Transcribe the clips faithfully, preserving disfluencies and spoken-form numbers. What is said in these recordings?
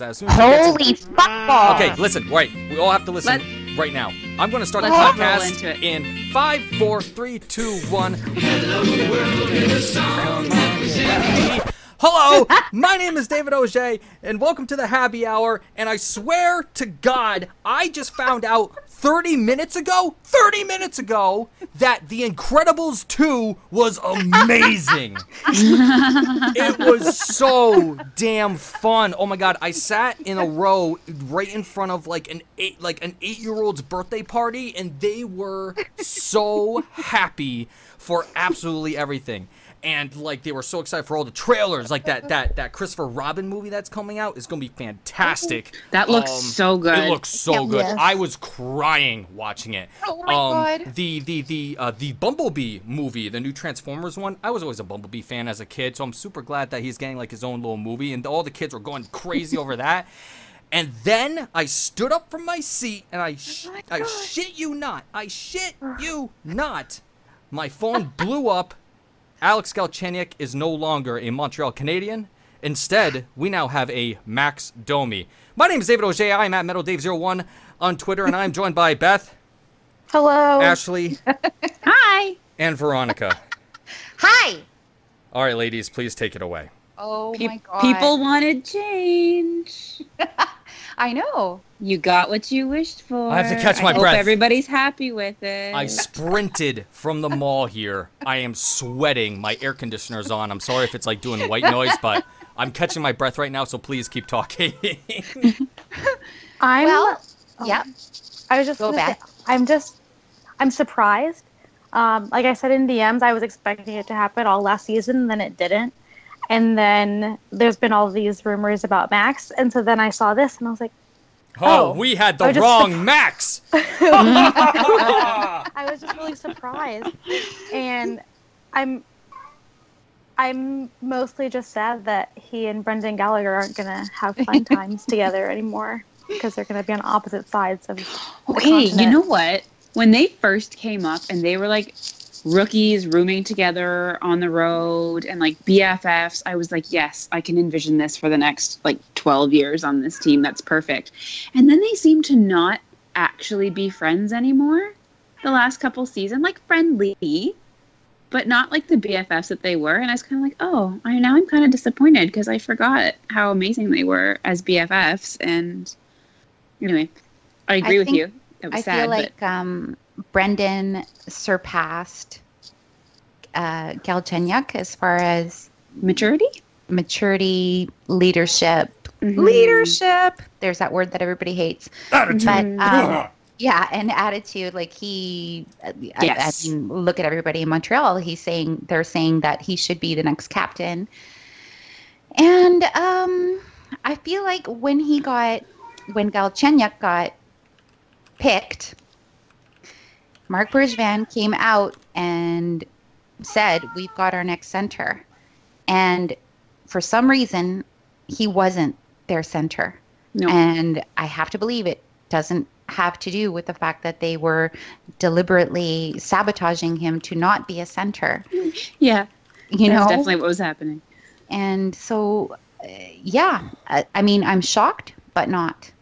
As soon as Holy gets... fuck! Okay, listen, wait. We all have to listen Let's... right now. I'm gonna start Let's the podcast in five, four, three, two, one. Hello, world. Hello, my name is David O'Shea, and welcome to the Happy Hour. And I swear to God, I just found out thirty minutes ago, thirty minutes ago, that The Incredibles two was amazing. It was so damn fun. Oh my God, I sat in a row right in front of like an eight, like an eight-year-old's birthday party, and they were so happy for absolutely everything. And, like, they were so excited for all the trailers. Like, that that, that Christopher Robin movie that's coming out is going to be fantastic. That looks um, so good. It looks so good. Yes. I was crying watching it. Oh, my um, God. The, the, the, uh, the Bumblebee movie, the new Transformers one, I was always a Bumblebee fan as a kid, so I'm super glad that he's getting, like, his own little movie. And all the kids were going crazy over that. And then I stood up from my seat, and I, sh- oh I shit you not, I shit you not, my phone blew up. Alex Galchenyuk is no longer a Montreal Canadian. Instead, we now have a Max Domi. My name is David O'Shea. I'm at Metal Dave zero one on Twitter, and I'm joined by Beth. Hello. Ashley. Hi. And Veronica. Hi. All right, ladies, please take it away. Oh, Pe- my God. People wanted change. I know. You got what you wished for. I have to catch my I breath. Hope everybody's happy with it. I sprinted from the mall here. I am sweating. My air conditioner's on. I'm sorry if it's like doing white noise, but I'm catching my breath right now, so please keep talking. I'm well, oh, yeah. I was just Go back. Say, I'm just I'm surprised. Um, like I said in D Ms, I was expecting it to happen all last season, then it didn't. And then there's been all these rumors about Max. And so then I saw this and I was like, oh, oh we had the wrong su- Max. I was just really surprised. And I'm I'm mostly just sad that he and Brendan Gallagher aren't going to have fun times together anymore because they're going to be on opposite sides of the continent. Hey, you know what? When they first came up and they were like, rookies rooming together on the road and like B F Fs, I was like, yes, I can envision this for the next like twelve years on this team. That's perfect. And then they seem to not actually be friends anymore the last couple seasons, like friendly, but not like the B F Fs that they were. And I was kind of like, oh, I now I'm kind of disappointed because I forgot how amazing they were as B F Fs. And anyway, I agree I with you. That was I sad, feel like, but... um, Brendan surpassed uh, Galchenyuk as far as maturity, maturity, leadership, mm-hmm. leadership. There's that word that everybody hates. Attitude. But, um, yeah, and attitude. Like he, yes. I, I mean, look at everybody in Montreal. He's saying they're saying that he should be the next captain. And um, I feel like when he got, when Galchenyuk got picked. Marc Bergevin came out and said, we've got our next center. And for some reason, he wasn't their center. No. And I have to believe it doesn't have to do with the fact that they were deliberately sabotaging him to not be a center. Yeah. You know? That's definitely what was happening. And so, uh, yeah. I, I mean, I'm shocked, but not.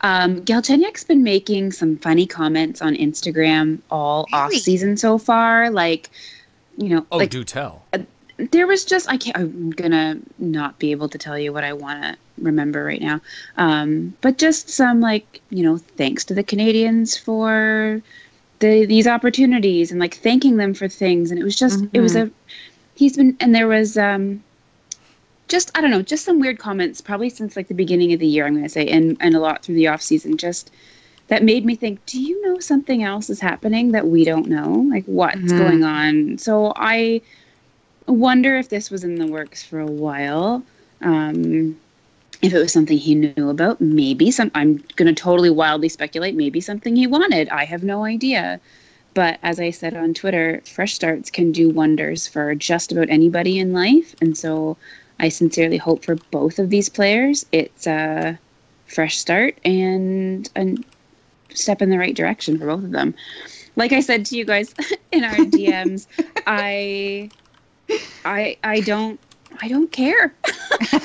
Um, Galchenyuk's been making some funny comments on Instagram all really? off season so far. Like, you know, oh, like, do tell. Uh, there was just I can't. I'm gonna not be able to tell you what I want to remember right now. Um, but just some like, you know, thanks to the Canadians for the these opportunities and like thanking them for things. And it was just mm-hmm. it was a he's been and there was. Um, Just, I don't know, just some weird comments probably since like the beginning of the year, I'm going to say, and, and a lot through the off season, just that made me think, do you know something else is happening that we don't know? Like what's mm-hmm. going on? So I wonder if this was in the works for a while. Um, if it was something he knew about, maybe some, I'm going to totally wildly speculate, maybe something he wanted. I have no idea. But as I said on Twitter, fresh starts can do wonders for just about anybody in life. And so I sincerely hope for both of these players it's a fresh start and a step in the right direction for both of them. Like I said to you guys in our D Ms, I I I don't I don't care.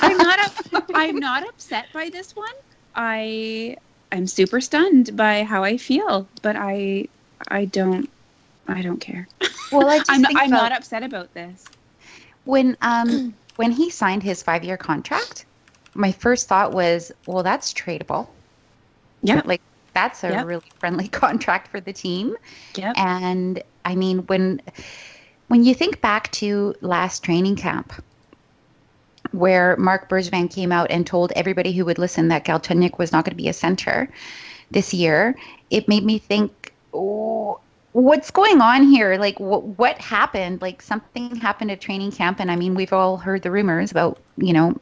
I'm not I'm not upset by this one. I I'm super stunned by how I feel, but I I don't I don't care. Well, I just I'm, think I'm about, not upset about this. When um when he signed his five-year contract, my first thought was, well, that's tradable. Yeah. Like that's a yep. really friendly contract for the team. Yep. And I mean, when when you think back to last training camp, where Mark Bergevin came out and told everybody who would listen that Galchenyuk was not going to be a center this year, it made me think, oh, what's going on here? Like, wh- what happened? Like, something happened at training camp. And I mean, we've all heard the rumors about, you know,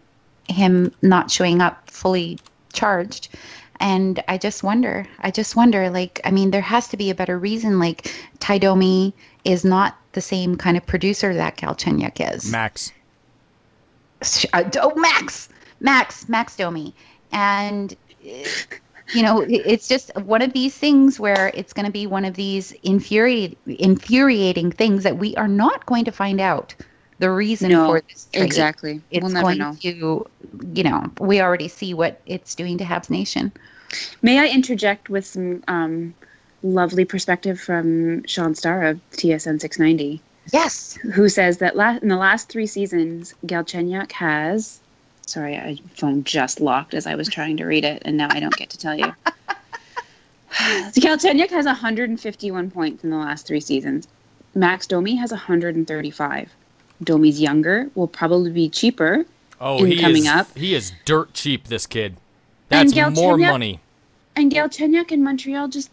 him not showing up fully charged. And I just wonder, I just wonder, like, I mean, there has to be a better reason. Like, Ty Domi is not the same kind of producer that Galchenyuk is. Max. Oh, Max, Max, Max Domi. And, you know, it's just one of these things where it's going to be one of these infuriating, infuriating things that we are not going to find out the reason no, for this trade. Exactly. It's we'll never going know. to, you know, we already see what it's doing to Habs Nation. May I interject with some um, lovely perspective from Sean Starr of T S N six ninety? Yes. Who says that la- in the last three seasons, Galchenyuk has... Sorry, my phone just locked as I was trying to read it, and now I don't get to tell you. So Galchenyuk has one hundred fifty-one points in the last three seasons. Max Domi has one hundred thirty-five. Domi's younger, will probably be cheaper oh, in he coming is, up. He is dirt cheap, this kid. That's more money. And Galchenyuk and Montreal just...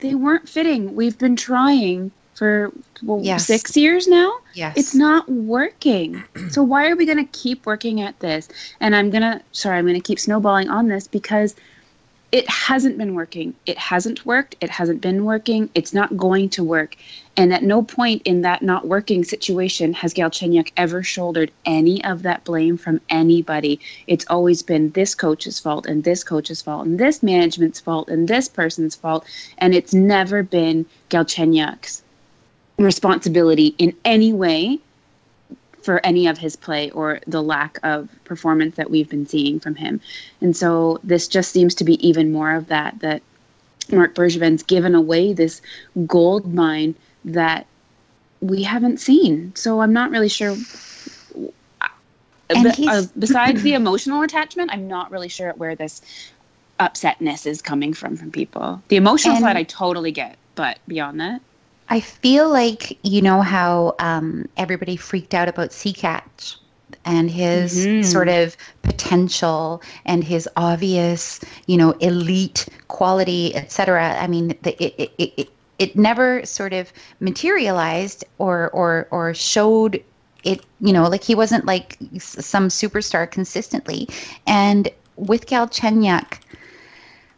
They weren't fitting. We've been trying... For well, yes. six years now, yes. It's not working. So why are we going to keep working at this? And I'm going to, sorry, I'm going to keep snowballing on this because it hasn't been working. It hasn't worked. It hasn't been working. It's not going to work. And at no point in that not working situation has Galchenyuk ever shouldered any of that blame from anybody. It's always been this coach's fault and this coach's fault and this management's fault and this person's fault. And it's never been Galchenyuk's responsibility in any way for any of his play or the lack of performance that we've been seeing from him. And so this just seems to be even more of that, that Mark Bergevin's given away this gold mine that we haven't seen. So I'm not really sure, b- uh, besides the emotional attachment, I'm not really sure where this upsetness is coming from from people. The emotional and- side I totally get, but beyond that. I feel like, you know, how um, everybody freaked out about Seacat and his mm-hmm. sort of potential and his obvious, you know, elite quality, et cetera. I mean, the, it, it, it, it never sort of materialized or, or, or showed it, you know, like he wasn't like some superstar consistently. And with Galchenyuk,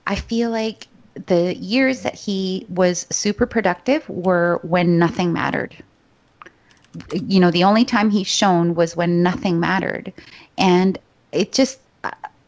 I feel like the years that he was super productive were when nothing mattered. You know, the only time he shone was when nothing mattered. And it just,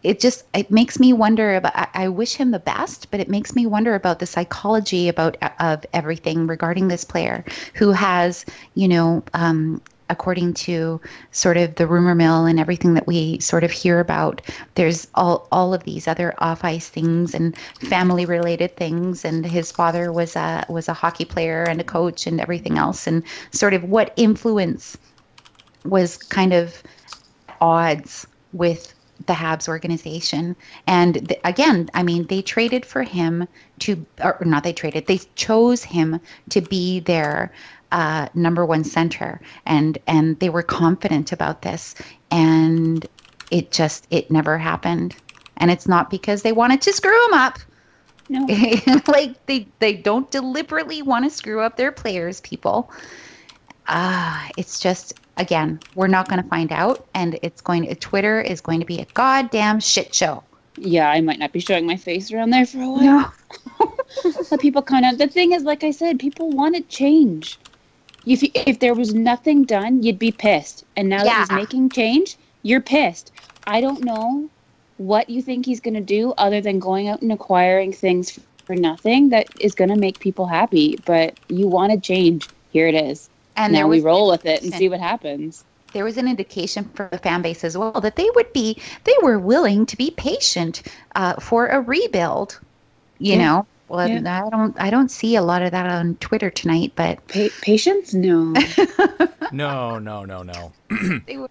it just, it makes me wonder about, I, I wish him the best, but it makes me wonder about the psychology about, of everything regarding this player who has, you know, um, according to sort of the rumor mill and everything that we sort of hear about, there's all, all of these other off-ice things and family-related things, and his father was a, was a hockey player and a coach and everything else, and sort of what influence was kind of odds with the Habs organization. And th- again, I mean, they traded for him to, or not they traded, they chose him to be their Uh, number one center, and and they were confident about this, and it just it never happened. And it's not because they wanted to screw him up. No, like they they don't deliberately want to screw up their players, people. Ah, uh, it's just again we're not going to find out, and it's going to, Twitter is going to be a goddamn shit show. Yeah, I might not be showing my face around there for a while. No, so people kind of the thing is, like I said, people wanted change. If you, if there was nothing done, you'd be pissed. And now yeah. that he's making change, you're pissed. I don't know what you think he's going to do other than going out and acquiring things for nothing that is going to make people happy. But you want to change. Here it is. And now we roll with it and see what happens. there was an indication for the fan base as well that they would be, they were willing to be patient uh, for a rebuild, you yeah. know. Well, yeah. I don't, I don't see a lot of that on Twitter tonight, but pa- patience, no, no, no, no, no. They were,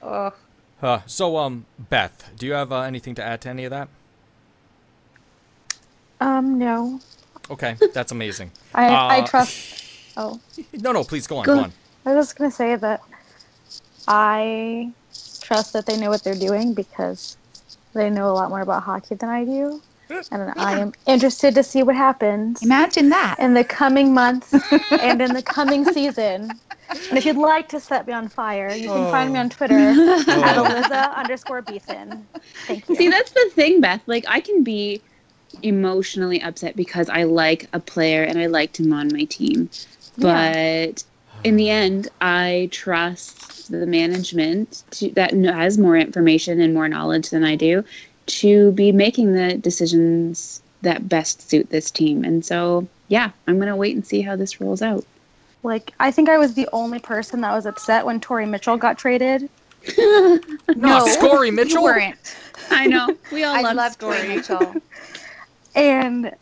oh. Uh, so, um, Beth, do you have uh, anything to add to any of that? Um, no. Okay, that's amazing. I, uh, I trust. Oh. No, no, please go on. Go, go on. I was just gonna say that I trust that they know what they're doing because they know a lot more about hockey than I do. And yeah. I am interested to see what happens. Imagine that. In the coming months and in the coming season. And if you'd like to set me on fire, you can oh. find me on Twitter oh. at Eliza underscore Beeson. Thank you. See, that's the thing, Beth. Like, I can be emotionally upset because I like a player and I liked him on my team. But yeah. in the end, I trust the management to, that has more information and more knowledge than I do, to be making the decisions that best suit this team. And so, yeah, I'm going to wait and see how this rolls out. Like, I think I was the only person that was upset when Torrey Mitchell got traded. no, no, Scorey Mitchell? You weren't. I know. We all love, love Scorey Mitchell. And,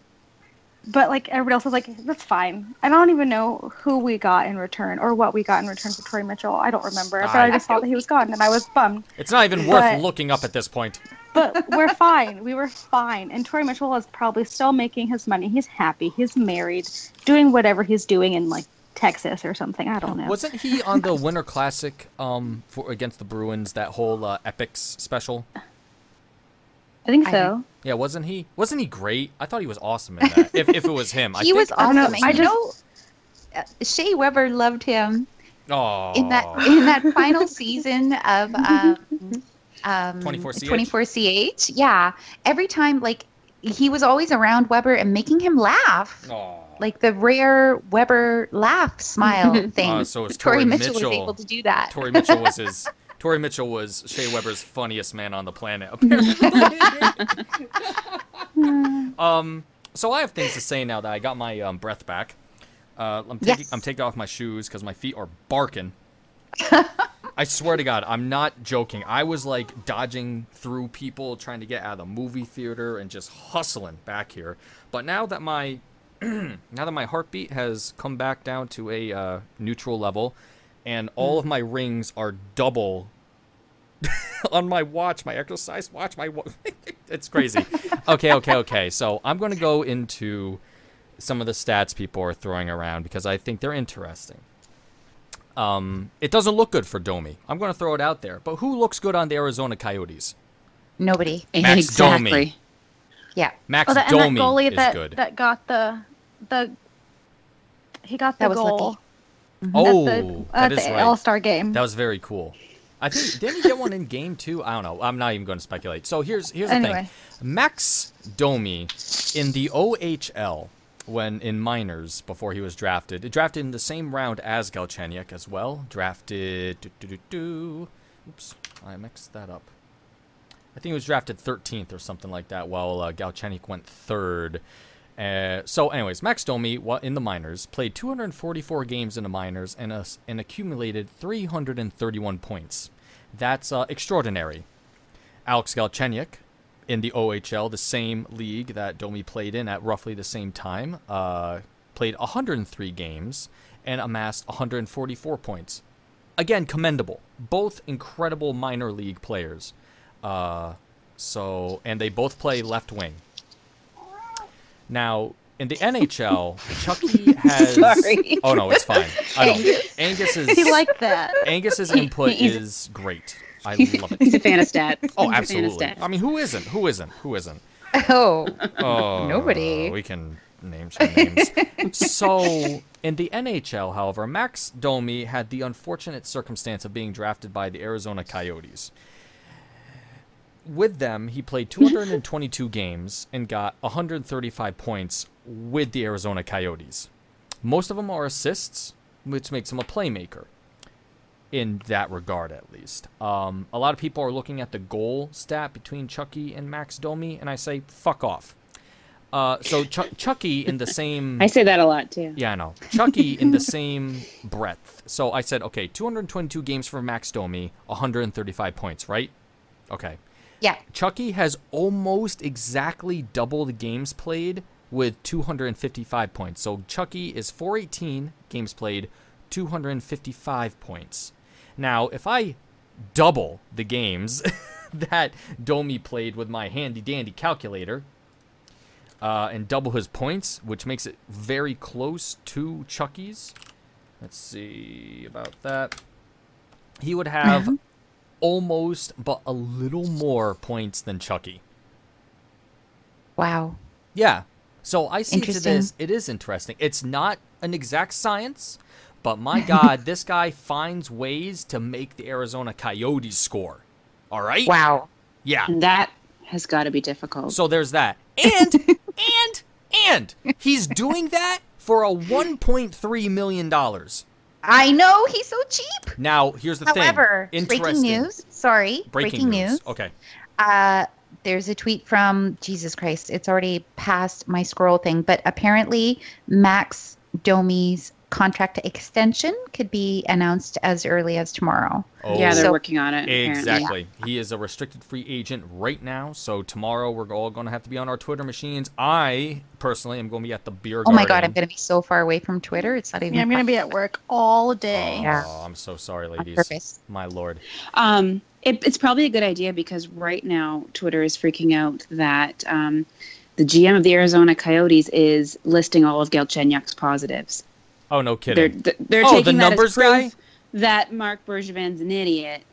but, like, everybody else was like, that's fine. I don't even know who we got in return or what we got in return for Torrey Mitchell. I don't remember. I, but I just saw that he was gone, and I was bummed. It's not even worth but, looking up at this point. But we're fine. We were fine. And Torrey Mitchell is probably still making his money. He's happy. He's married, doing whatever he's doing in, like, Texas or something. I don't know. Wasn't he on the Winter Classic um, for, against the Bruins, that whole uh, Epics special? I think so. I, yeah, wasn't he? Wasn't he great? I thought he was awesome in that. If, if it was him. I he think was awesome. I, I just, know uh, Shea Weber loved him oh. in that in that final season of um, um, twenty-four C H. Yeah. Every time, like, he was always around Weber and making him laugh. Oh. Like the rare Weber laugh smile thing. Uh, so Torrey Mitchell, Mitchell was able to do that. Torrey Mitchell was his... Torrey Mitchell was Shea Weber's funniest man on the planet, apparently. um, so I have things to say now that I got my um, breath back. Uh, I'm, taking, yes. I'm taking off my shoes because my feet are barking. I swear to God, I'm not joking. I was like dodging through people trying to get out of the movie theater and just hustling back here. But now that my now that my heartbeat has come back down to a uh, neutral level, and all of my rings are double on my watch, my exercise watch, my wa- it's crazy. Okay, okay, okay. So I'm going to go into some of the stats people are throwing around because I think they're interesting. Um, it doesn't look good for Domi. I'm going to throw it out there. But who looks good on the Arizona Coyotes? Nobody. Max exactly. Domi. Yeah. Max oh, that, Domi and that goalie is that, good. That got the the he got the that was goal. Lucky. Mm-hmm. Oh, at the, uh, that is the right. All-Star game. That was very cool. I think didn't he get one in game two? I don't know. I'm not even going to speculate. So here's here's the anyway. thing. Max Domi in the O H L when in minors before he was drafted, drafted in the same round as Galchenyuk as well. Drafted. Oops, I mixed that up. I think he was drafted thirteenth or something like that. While uh, Galchenyuk went third. Uh, so, anyways, Max Domi in the minors played two hundred forty-four games in the minors and, uh, and accumulated three hundred thirty-one points. That's uh, extraordinary. Alex Galchenyuk in the O H L, the same league that Domi played in at roughly the same time, uh, played one hundred three games and amassed one hundred forty-four points. Again, commendable. Both incredible minor league players. Uh, so, and they both play left wing. Now, in the N H L, Chucky has... Sorry. Oh, no, it's fine. I don't... Angus is... He liked that. Angus's input he, is great. I love it. He's a fan of stats. Oh, he's absolutely. Stat. I mean, who isn't? Who isn't? Who isn't? Oh, oh nobody. We can name some names. So, in the N H L, however, Max Domi had the unfortunate circumstance of being drafted by the Arizona Coyotes. With them, he played two hundred twenty-two games and got one hundred thirty-five points with the Arizona Coyotes. Most of them are assists, which makes him a playmaker, in that regard at least. Um, a lot of people are looking at the goal stat between Chucky and Max Domi, and I say, fuck off. Uh, so Ch- Chucky in the same... I say that a lot, too. Yeah, I know. Chucky in the same breadth. So I said, okay, two hundred twenty-two games for Max Domi, one hundred thirty-five points, right? Okay. Yeah. Chucky has almost exactly double the games played with two hundred fifty-five points. So Chucky is four eighteen games played, two hundred fifty-five points. Now, if I double the games that Domi played with my handy-dandy calculator... Uh, and double his points, which makes it very close to Chucky's. Let's see about that. He would have mm-hmm. almost, but a little more points than Chucky. Wow. Yeah. So I see it as it is interesting. It's not an exact science, but my God, this guy finds ways to make the Arizona Coyotes score. All right. Wow. Yeah. And that has got to be difficult. So there's that. And. And, and he's doing that for a one point three million dollars. I know, he's so cheap. Now, here's the However, thing. However, breaking news. Sorry, breaking, breaking news. news. Okay. Uh, there's a tweet from, Jesus Christ, it's already past my scroll thing, but apparently Max Domi's contract extension could be announced as early as tomorrow. Oh, yeah, they're so, working on it. Exactly. Yeah. He is a restricted free agent right now, so tomorrow we're all going to have to be on our Twitter machines. I, personally, am going to be at the beer garden. Oh, my God, I'm going to be so far away from Twitter. It's not even... Yeah, I'm going to be at work all day. Oh, yeah. I'm so sorry, ladies. On purpose. My Lord. Um, it, it's probably a good idea because right now Twitter is freaking out that um, the G M of the Arizona Coyotes is listing all of Galchenyuk's positives. Oh, no kidding. They're, they're oh, taking the that numbers as proof guy? That Mark Bergevin's an idiot.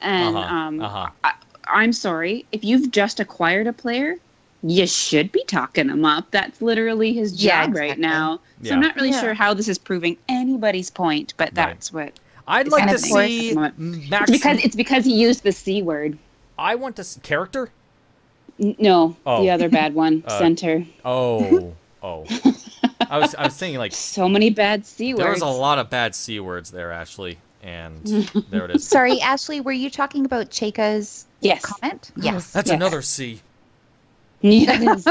And uh-huh, um, uh-huh. I, I'm sorry. If you've just acquired a player, you should be talking him up. That's literally his job yeah, exactly. right now. Yeah. So I'm not really yeah. sure how this is proving anybody's point, but that's right. what... I'd like to see... Max... It's, because, it's because he used the C word. I want to... Character? No. Oh. The other bad one. uh, Center. Oh. Oh. I was I was saying like so many bad C words. There was a lot of bad C words there, Ashley, and there it is. Sorry, Ashley, were you talking about Cheka's yes. comment? Yes, that's yes. another C. Yes.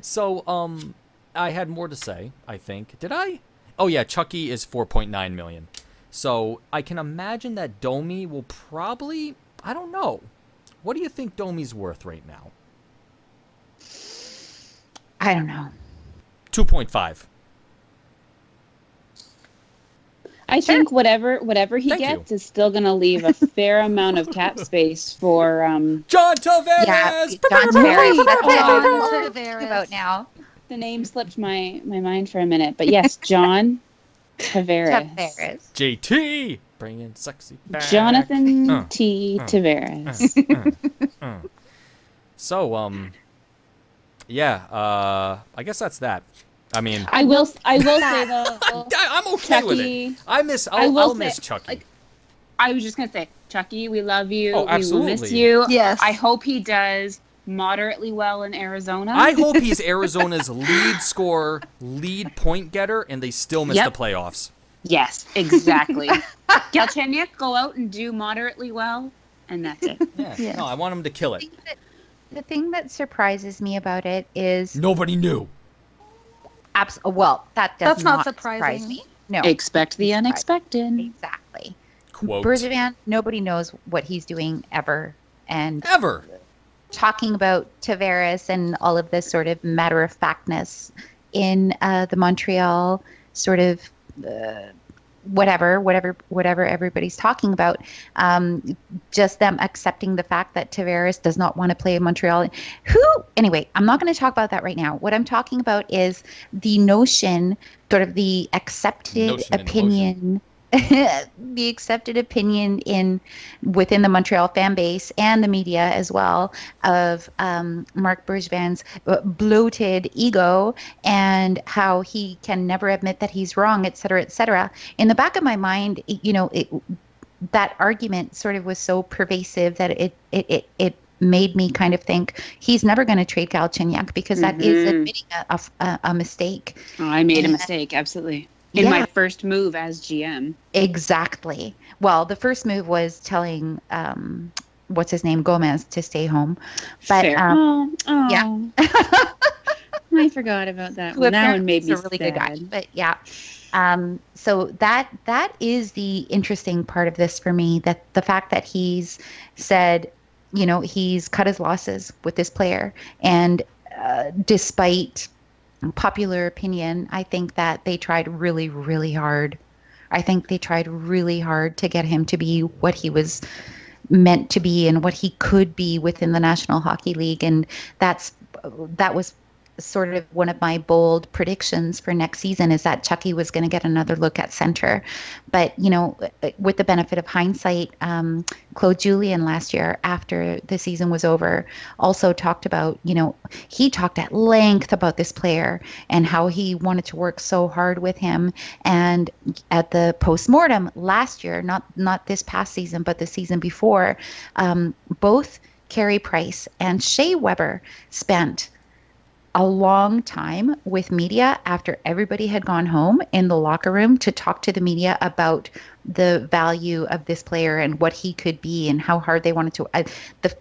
So, um, I had more to say. I think did I? Oh yeah, Chucky is four point nine million. So I can imagine that Domi will probably. I don't know. What do you think Domi's worth right now? I don't know. two point five. I think whatever whatever he Thank gets you. Is still going to leave a fair amount of cap space for um, John Tavares. Yeah, John Tavares. That's John Tavares. About now. The name slipped my, my mind for a minute, but yes, John Tavares. Tavares. J T bringing sexy back. Jonathan uh, T uh, Tavares. Uh, uh, uh. So um. Yeah, uh, I guess that's that. I mean, I will, I will say though, I'm okay Chucky, with it. I miss, I'll, I will I'll say, miss Chucky. Like, I was just gonna say, Chucky, we love you. Oh, absolutely. We will miss you. Yes. I hope he does moderately well in Arizona. I hope he's Arizona's lead scorer, lead point getter, and they still miss yep. the playoffs. Yes, exactly. Galchenyuk, go out and do moderately well, and that's it. Yeah. Yes. No, I want him to kill it. The thing that surprises me about it is nobody knew. Abs- well, that does That's not, not surprising. Surprise me. No, expect the unexpected. Exactly. Quote. Bergevin, nobody knows what he's doing ever, and ever talking about Tavares and all of this sort of matter of factness in uh, the Montreal sort of uh, whatever, whatever, whatever everybody's talking about, um, just them accepting the fact that Tavares does not want to play in Montreal. Who, anyway, I'm not going to talk about that right now. What I'm talking about is the notion, sort of the accepted opinion, the accepted opinion in within the Montreal fan base and the media as well of um, Marc Bergevin's bloated ego and how he can never admit that he's wrong, et cetera, et cetera. In the back of my mind, you know, it, that argument sort of was so pervasive that it it it, it made me kind of think he's never going to trade Galchenyuk because mm-hmm. that is admitting a, a, a mistake. Oh, I made and, a mistake, absolutely. In yeah. my first move as G M. Exactly. Well, the first move was telling um, what's his name, Gomez, to stay home. But um, oh, oh. yeah. I forgot about that. Well, that one made me a really sad. Good guy. But yeah, um, so that that is the interesting part of this for me. That the fact that he's said, you know, he's cut his losses with this player, and uh, despite popular opinion, I think that they tried really, really hard. I think they tried really hard to get him to be what he was meant to be and what he could be within the National Hockey League, and that's that was. Sort of one of my bold predictions for next season is that Chucky was going to get another look at center. But, you know, with the benefit of hindsight, um, Claude Julien last year after the season was over also talked about, you know, he talked at length about this player and how he wanted to work so hard with him. And at the postmortem last year, not, not this past season, but the season before, um, both Carey Price and Shea Weber spent a long time with media after everybody had gone home in the locker room to talk to the media about the value of this player and what he could be and how hard they wanted to. I, the,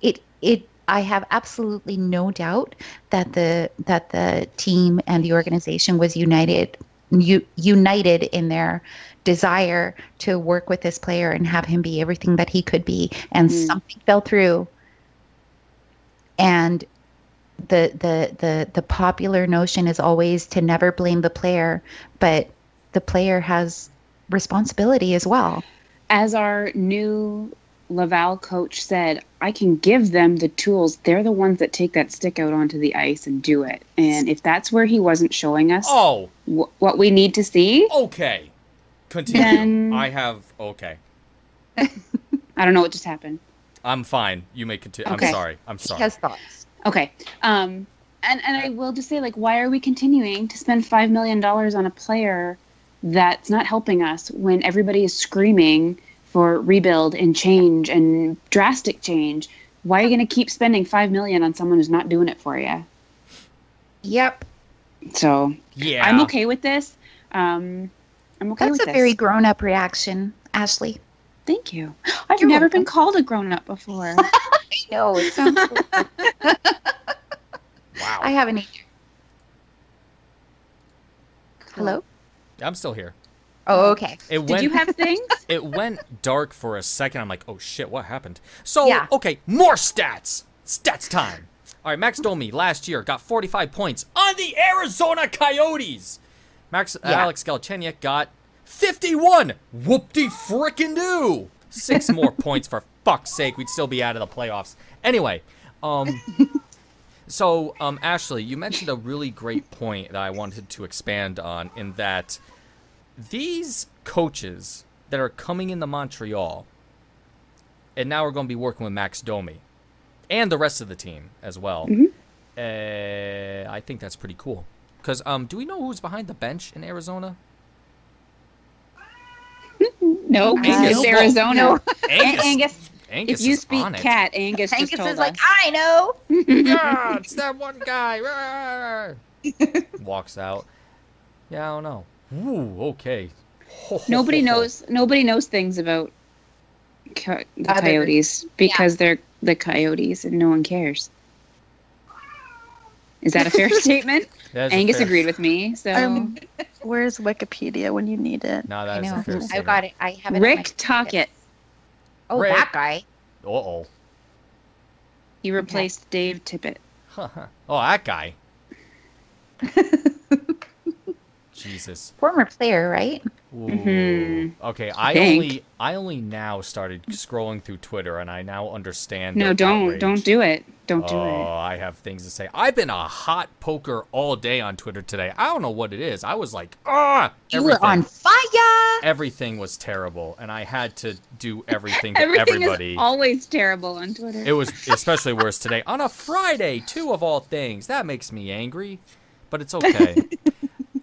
it, it, I have absolutely no doubt that the, that the team and the organization was united, u- united in their desire to work with this player and have him be everything that he could be. And mm. something fell through. And The, the the the popular notion is always to never blame the player, but the player has responsibility as well. As our new Laval coach said, I can give them the tools. They're the ones that take that stick out onto the ice and do it. And if that's where he wasn't showing us oh. w- what we need to see. Okay. Continue. Then... I have... Okay. I don't know what just happened. I'm fine. You may continue. Okay. I'm sorry. I'm sorry. He has thoughts. Okay, um, and, and I will just say, like, why are we continuing to spend five million dollars on a player that's not helping us when everybody is screaming for rebuild and change and drastic change? Why are you going to keep spending five million dollars on someone who's not doing it for you? Yep. So yeah. I'm okay with this. Um, I'm okay that's with this. That's a very grown-up reaction, Ashley. Thank you. I've You're never welcome. been called a grown-up before. I know, it sounds cool. Wow. I haven't either. Hello? I'm still here. Oh, okay. It Did went, you have things? It went dark for a second. I'm like, oh, shit, what happened? So, yeah. Okay, more stats. Stats time. All right, Max Domi last year got forty-five points on the Arizona Coyotes. Max yeah. Alex Galchenyuk got fifty-one. Whoop-de-frickin-do. Six more points for fuck's sake, we'd still be out of the playoffs. Anyway, um, so um, Ashley, you mentioned a really great point that I wanted to expand on in that these coaches that are coming into Montreal and now are going to be working with Max Domi and the rest of the team as well. Mm-hmm. Uh, I think that's pretty cool. Because um, do we know who's behind the bench in Arizona? No, it's Arizona. No. Angus. Angus. Angus if you speak cat, Angus, Angus just told is us. Like, I know. Yeah, it's that one guy. Walks out. Yeah, I don't know. Ooh, okay. Nobody knows. Nobody knows things about co- the Other, Coyotes because yeah. they're the Coyotes and no one cares. Is that a fair statement? Angus fair... agreed with me. So, um, where's Wikipedia when you need it? No, that I is know. A fair statement. I got it. I have it. Rick Tocchet. Oh, Rick. That guy. Uh oh. He replaced okay. Dave Tippett. Huh, huh. Oh, that guy. Jesus. Former player, right? Mm-hmm. Okay, I, I only I only now started scrolling through Twitter, and I now understand. No, don't outrage. don't do it. Don't do oh, it. Oh, I have things to say. I've been a hot poker all day on Twitter today. I don't know what it is. I was like, ah, you were on fire. Everything was terrible, and I had to do everything to everything everybody. Is always terrible on Twitter. It was especially worse today on a Friday, too, of all things. That makes me angry, but it's okay.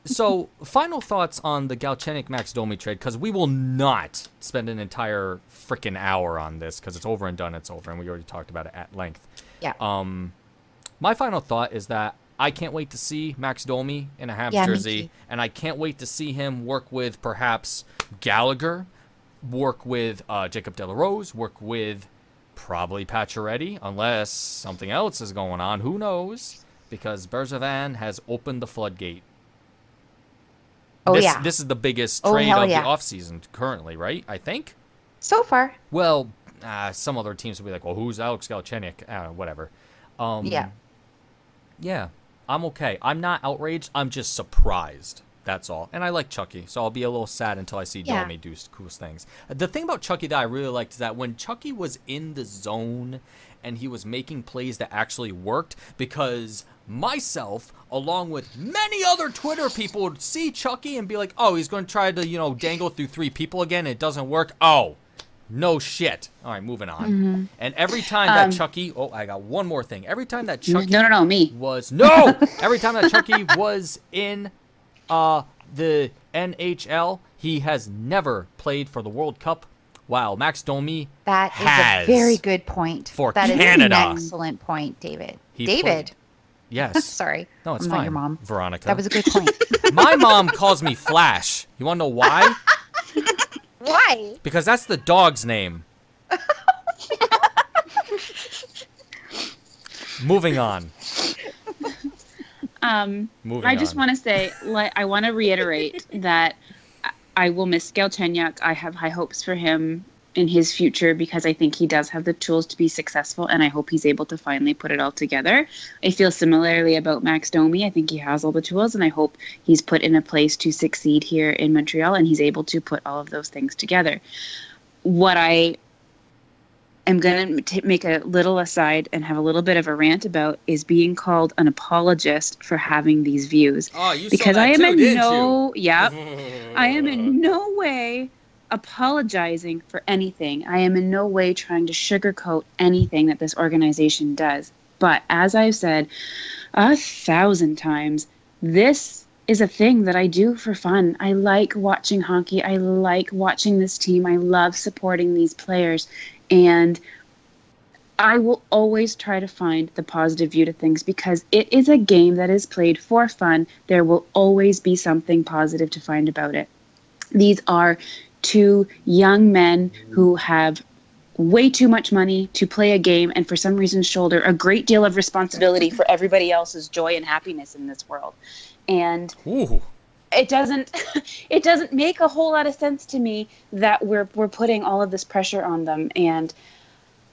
So, final thoughts on the Galchenyuk-Max Domi trade, because we will not spend an entire freaking hour on this, because it's over and done, it's over, and we already talked about it at length. Yeah. Um, my final thought is that I can't wait to see Max Domi in a Habs yeah, jersey, and I can't wait to see him work with perhaps Gallagher, work with uh, Jacob De La Rose, work with probably Pacioretty, unless something else is going on. Who knows? Because Bergevin has opened the floodgate. Oh, this, yeah. This is the biggest oh, trade of yeah. the offseason currently, right? I think? So far. Well, uh, some other teams will be like, well, who's Alex Galchenyuk? Uh, whatever. Um, yeah. Yeah. I'm okay. I'm not outraged. I'm just surprised. That's all. And I like Chucky, so I'll be a little sad until I see yeah. Domi do cool things. The thing about Chucky that I really liked is that when Chucky was in the zone and he was making plays that actually worked, because myself, along with many other Twitter people, would see Chucky and be like, oh, he's going to try to, you know, dangle through three people again and it doesn't work. Oh, no shit. All right, moving on. Mm-hmm. And every time um, that Chucky, oh, I got one more thing. Every time that Chucky no, no, no, me. was, no, every time that Chucky was in Uh, the N H L, he has never played for the World Cup. Wow, Max Domi that has. That is a very good point. For that Canada. That is an excellent point, David. He David. Played. Yes. Sorry. No, it's I'm fine. Not your mom. Veronica. That was a good point. My mom calls me Flash. You want to know why? Why? Because that's the dog's name. Moving on. Um, Moving I just want to say, like, I want to reiterate that I will miss Galchenyuk. I have high hopes for him in his future because I think he does have the tools to be successful, and I hope he's able to finally put it all together. I feel similarly about Max Domi. I think he has all the tools, and I hope he's put in a place to succeed here in Montreal, and he's able to put all of those things together. What I am going to make a little aside and have a little bit of a rant about is being called an apologist for having these views. Oh, you because saw that I am too, in no, you? Yep, I am in no way apologizing for anything. I am in no way trying to sugarcoat anything that this organization does. But as I've said a thousand times, this is a thing that I do for fun. I like watching hockey. I like watching this team. I love supporting these players. And I will always try to find the positive view to things because it is a game that is played for fun. There will always be something positive to find about it. These are two young men who have way too much money to play a game and for some reason shoulder a great deal of responsibility for everybody else's joy and happiness in this world. And Ooh. It doesn't it doesn't make a whole lot of sense to me that we're we're putting all of this pressure on them. And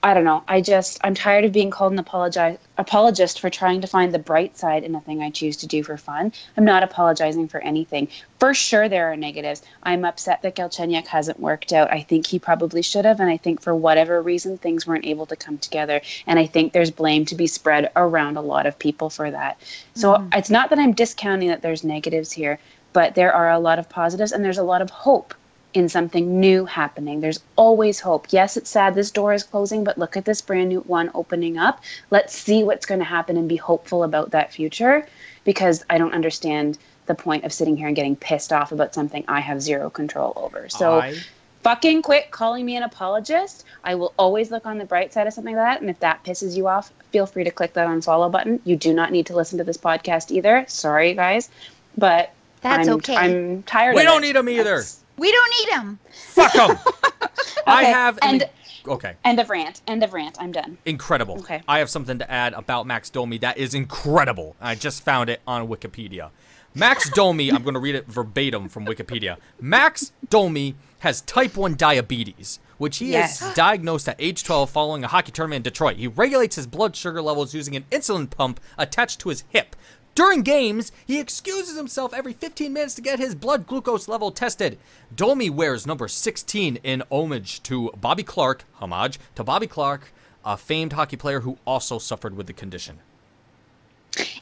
I don't know. I just I'm tired of being called an apologize, apologist for trying to find the bright side in a thing I choose to do for fun. I'm not apologizing for anything. For sure there are negatives. I'm upset that Galchenyuk hasn't worked out. I think he probably should have, and I think for whatever reason things weren't able to come together. And I think there's blame to be spread around a lot of people for that. So mm-hmm. It's not that I'm discounting that there's negatives here. But there are a lot of positives, and there's a lot of hope in something new happening. There's always hope. Yes, it's sad this door is closing, but look at this brand new one opening up. Let's see what's going to happen and be hopeful about that future, because I don't understand the point of sitting here and getting pissed off about something I have zero control over. So I... fucking quit calling me an apologist. I will always look on the bright side of something like that, and if that pisses you off, feel free to click that unfollow button. You do not need to listen to this podcast either. Sorry, guys. But... That's I'm, okay. I'm tired we of it. We don't need them either. That's... We don't need them. Fuck them. okay. I have... An... End... Okay. End of rant. End of rant. I'm done. Incredible. Okay. I have something to add about Max Domi that is incredible. I just found it on Wikipedia. Max Domi, I'm going to read it verbatim from Wikipedia. Max Domi has type one diabetes, which he yes. is diagnosed at age twelve following a hockey tournament in Detroit. He regulates his blood sugar levels using an insulin pump attached to his hip. During games, he excuses himself every fifteen minutes to get his blood glucose level tested. Domi wears number sixteen in homage to Bobby Clark, homage to Bobby Clark, a famed hockey player who also suffered with the condition.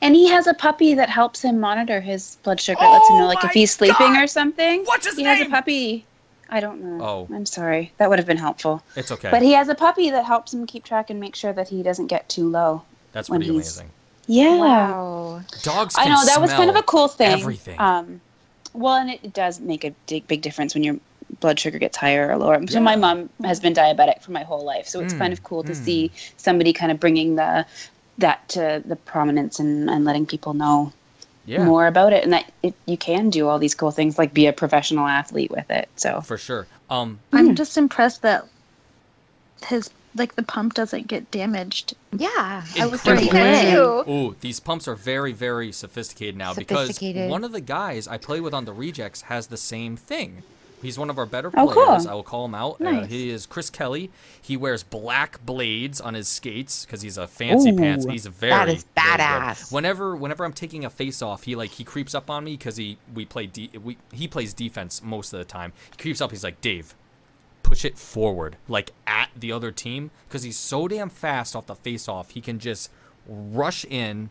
And he has a puppy that helps him monitor his blood sugar. Oh, it lets him know like if he's sleeping God. Or something. What's his he name? He has a puppy. I don't know. Oh. I'm sorry. That would have been helpful. It's okay. But he has a puppy that helps him keep track and make sure that he doesn't get too low. That's pretty amazing. Yeah. Wow. Dogs can I know that was kind of a cool thing. Everything. Um, well, and it does make a big difference when your blood sugar gets higher or lower. Yeah. So my mom has been diabetic for my whole life, so it's mm. kind of cool to mm. see somebody kind of bringing the that to the prominence and, and letting people know yeah. more about it, and that it, you can do all these cool things like be a professional athlete with it. So for sure. Um, I'm mm. just impressed that his like the pump doesn't get damaged. Yeah, I was thinking that too. Ooh, these pumps are very, very sophisticated now sophisticated. Because one of the guys I play with on the Rejects has the same thing. He's one of our better players. Oh, cool. I will call him out. Nice. Uh, he is Chris Kelly. He wears black blades on his skates because he's a fancy Ooh, pants. He's very that is badass. Whenever, whenever I'm taking a face off, he like he creeps up on me because he we play de we he plays defense most of the time. He creeps up. He's like, Dave, push it forward, like at the other team, because he's so damn fast off the face off. He can just rush in,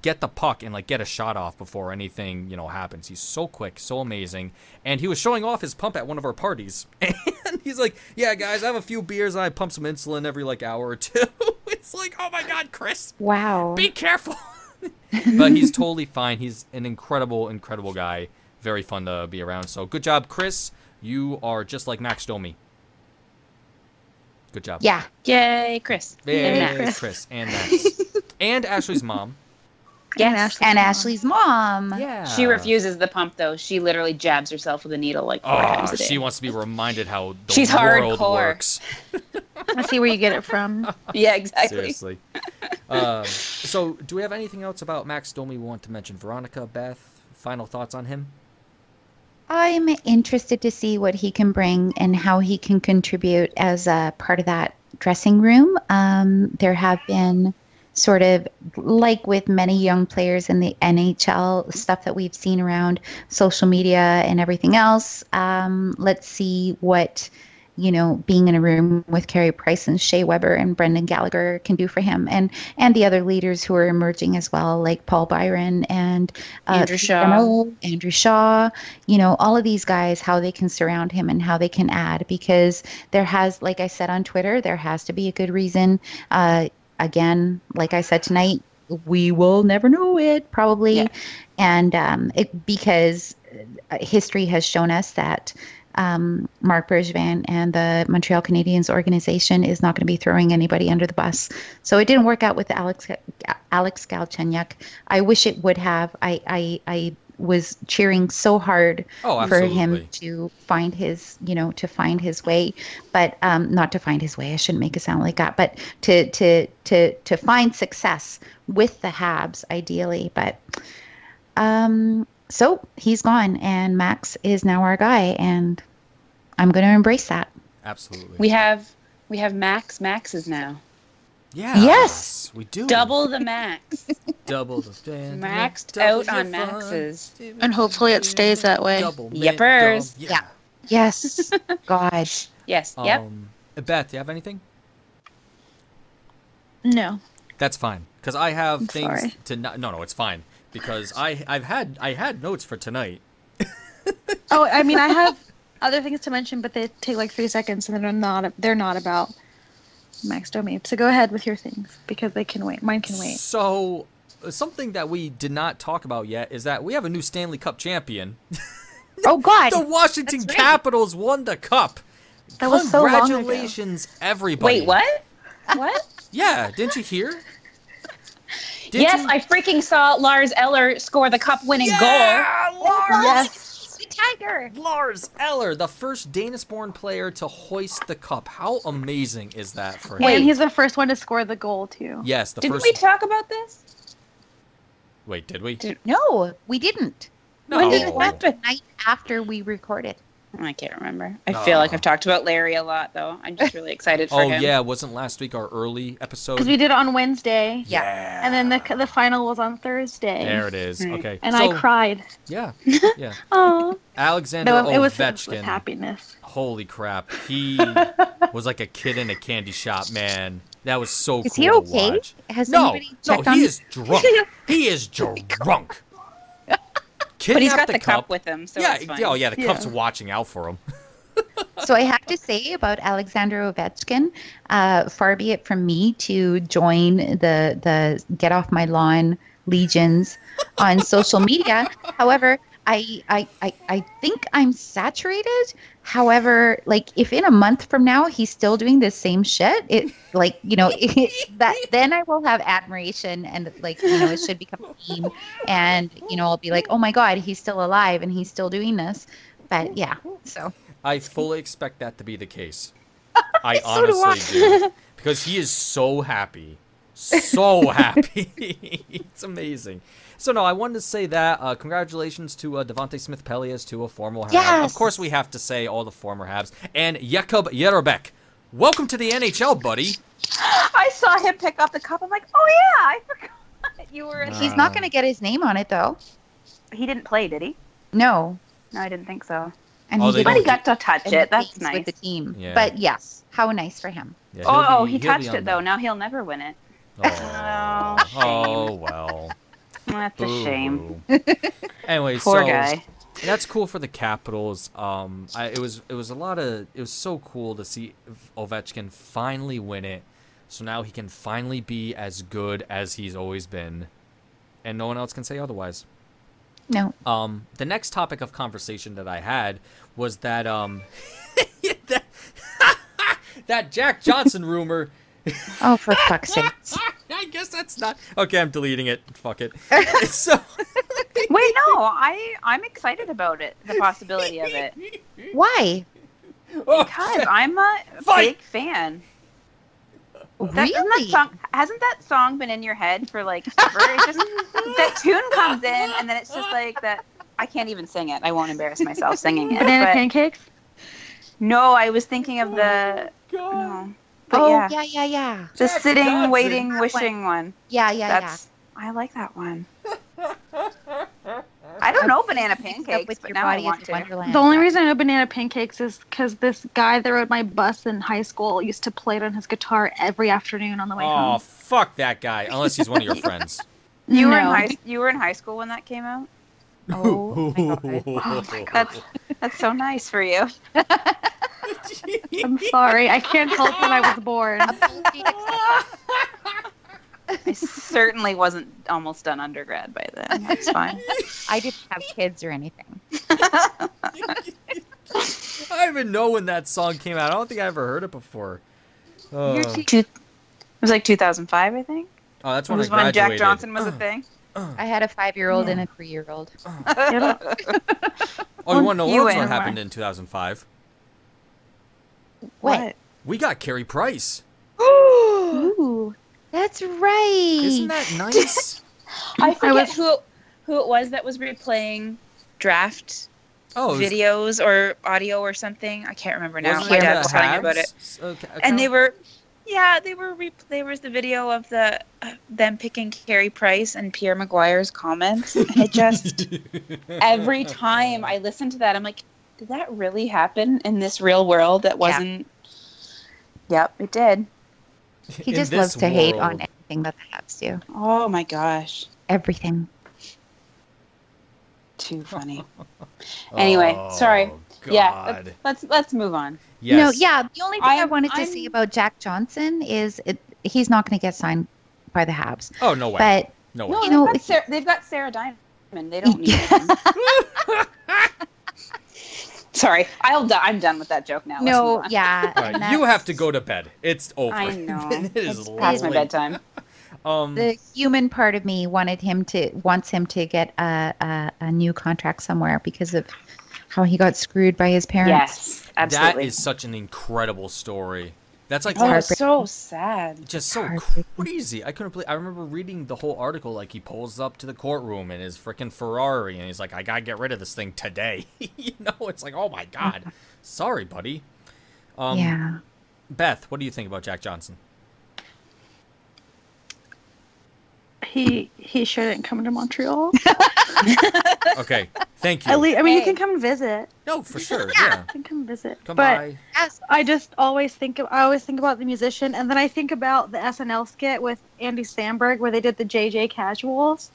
get the puck, and like get a shot off before anything, you know, happens. He's so quick, so amazing. And he was showing off his pump at one of our parties, and he's like, yeah guys, I have a few beers and I pump some insulin every like hour or two. It's like, oh my god, Chris, wow, be careful. But he's totally fine. He's an incredible incredible guy, very fun to be around. So good job, Chris. You are just like Max Domi. Good job. Yeah, yay Chris. Yay, Chris. Chris and Max. And Ashley's mom. Yes, and Ashley's, and mom. Ashley's mom. Yeah. She refuses the pump, though. She literally jabs herself with a needle like four oh, times a day. She wants to be reminded how the She's world hardcore. works. I see where you get it from. Yeah, exactly. Seriously. Uh, so, do we have anything else about Max Domi we want to mention? Veronica, Beth, final thoughts on him? I'm interested to see what he can bring and how he can contribute as a part of that dressing room. Um, there have been... sort of like with many young players in the N H L, stuff that we've seen around social media and everything else. Um, let's see what, you know, being in a room with Carey Price and Shea Weber and Brendan Gallagher can do for him, and and the other leaders who are emerging as well, like Paul Byron and uh, Andrew Shaw. Andrew Shaw, you know, all of these guys, how they can surround him and how they can add, because there has, like I said on Twitter, there has to be a good reason. Uh, Again, like I said tonight, we will never know it, probably. Yeah. And um, it, because history has shown us that um, Marc Bergevin and the Montreal Canadiens organization is not going to be throwing anybody under the bus. So it didn't work out with Alex Alex Galchenyuk. I wish it would have. I I, I was cheering so hard oh, for him to find his, you know, to find his way, but um, not to find his way. I shouldn't make it sound like that, but to to to to find success with the Habs, ideally. But um, so he's gone, and Max is now our guy, and I'm going to embrace that. Absolutely. We have we have Max. Max is now. Yeah. Yes, we do. Double the max. Double the fan. Maxed double out on maxes, and hopefully it stays that way. Double Yippers. Double, yeah. yeah. Yes. Gosh. Yes. Um, yep. Beth, do you have anything? No. That's fine, because I have I'm things sorry. to not. No, no, it's fine, because I I've had I had notes for tonight. Oh, I mean, I have other things to mention, but they take like three seconds, and they're not they're not about Max Domi. So go ahead with your things, because they can wait. Mine can wait. So something that we did not talk about yet is that we have a new Stanley Cup champion. Oh, God. The Washington That's Capitals right. won the cup. That was so long ago. Congratulations, everybody. Wait, what? What? Yeah, didn't you hear? Did yes, you? I freaking saw Lars Eller score the cup-winning yeah, goal. Lars! Yes. Tiger. Lars Eller, the first Danish-born player to hoist the cup. How amazing is that for him? Wait, and he's the first one to score the goal, too. Yes, the didn't first... Didn't we talk about this? Wait, did we? Did... No, we didn't. No. When did it happen? Night after we recorded. I can't remember. I no. feel like I've talked about Larry a lot, though. I'm just really excited for oh, him. Oh, yeah. Wasn't last week our early episode? Because we did it on Wednesday. Yeah. yeah. And then the the final was on Thursday. There it is. Right. Okay. And so, I cried. Yeah. Yeah. Oh. Alexander no, it was Ovechkin. With happiness. Holy crap. He was like a kid in a candy shop, man. That was so is cool he okay? to watch. Has no, anybody checked no, on he him? Is drunk. He is drunk. But he's got the, the cup. cup with him, so yeah, it's fine. Oh, yeah, the yeah. cup's watching out for him. So I have to say about Alexander Ovechkin, uh, far be it from me to join the, the Get Off My Lawn legions on social media. However, I, I, I, I think I'm saturated. However, like if in a month from now he's still doing the same shit, it like you know it, that then I will have admiration and like you know it should become a meme, and you know I'll be like, oh my god, he's still alive and he's still doing this. But yeah, so I fully expect that to be the case. I honestly do. Because he is so happy. So happy. It's amazing. So, no, I wanted to say that. Uh, congratulations to uh, Devontae Smith-Pellias, to a former Hab. Yes. Of course, we have to say all the former Habs. And Jakub Jarobek. Welcome to the N H L, buddy. I saw him pick up the cup. I'm like, oh, yeah, I forgot you were in. He's not going to get his name on it, though. He didn't play, did he? No. No, I didn't think so. And oh, he but he got to touch it. That's nice. With the team. Yeah. But, yes, how nice for him. Yeah, oh, be, he touched it, though. Now he'll never win it. Oh, oh well. That's a Ooh. shame. Anyway, poor so guy. That's cool for the Capitals. Um, I, it was it was a lot of it was so cool to see Ovechkin finally win it. So now he can finally be as good as he's always been, and no one else can say otherwise. No. Um, the next topic of conversation that I had was that um, that, that Jack Johnson rumor. Oh, for fuck's sake. I guess that's not... Okay, I'm deleting it. Fuck it. So... Wait, no. I, I'm excited about it. The possibility of it. Why? Because oh, I'm a Fight. big fan. Really? That, that song, hasn't that song been in your head for like ever? It's just, that tune comes in and then it's just like that... I can't even sing it. I won't embarrass myself singing it. Banana but, pancakes? No, I was thinking of the... Oh, God. No. But oh, yeah, yeah, yeah, yeah. The sitting, Johnson. waiting, wishing one. Yeah, yeah, That's, yeah. I like that one. I don't know banana pancakes, with but now I want to. Wonderland. The only reason I know banana pancakes is because this guy that rode my bus in high school used to play it on his guitar every afternoon on the way oh, home. Oh, fuck that guy. Unless he's one of your friends. You, no. were in high, you were in high school when that came out? Oh, my God. Oh, my God. That's, that's so nice for you. I'm sorry. I can't help that I was born. I certainly wasn't almost done undergrad by then. That's fine. I didn't have kids or anything. I don't even know when that song came out. I don't think I ever heard it before. Uh, it was like two thousand five, I think. Oh, that's when I graduated. It was when Jack Johnson was uh. a thing. I had a five-year-old yeah. and a three-year-old. Oh, you want to know what else happened more. in two thousand five? What? We got Carey Price. Ooh, that's right. Isn't that nice? I forget I was... who, it, who it was that was replaying draft oh, videos was... or audio or something. I can't remember now. Wasn't My dad was telling me about it. Okay, okay. And they were... Yeah, they were. Re there was the video of the uh, them picking Carey Price and Pierre Maguire's comments. And it just every time I listen to that, I'm like, did that really happen in this real world? That wasn't. Yeah. Yep, it did. He just loves to world. hate on anything that happens to you. Oh my gosh, everything. Too funny. Anyway, oh, sorry. God. Yeah, let's let's move on. Yes. No, yeah. The only thing I, I wanted I'm, to say about Jack Johnson is it, he's not going to get signed by the Habs. Oh no way! But no way. No, you know, they've got, Sarah, they've got Sarah Diamond. They don't need him. Sorry, I'll. Do, I'm done with that joke now. No, yeah. Right, you have to go to bed. It's over. I know. It is it's past my bedtime. Um, the human part of me wanted him to wants him to get a, a a new contract somewhere because of how he got screwed by his parents. Yes, absolutely. That is such an incredible story. That's like oh, so sad. Just so crazy. I couldn't believe. I remember reading the whole article. Like he pulls up to the courtroom in his freaking Ferrari, and he's like, "I gotta get rid of this thing today." You know, it's like, oh my God. Sorry, buddy. Um, yeah. Beth, what do you think about Jack Johnson? He he shouldn't come to Montreal. Okay, thank you. At least, I mean, hey. you can come visit. No, for sure. Yeah, yeah. You can come visit. Come but by. I just always think of, I always think about the musician, and then I think about the S N L skit with Andy Samberg where they did the J J Casuals.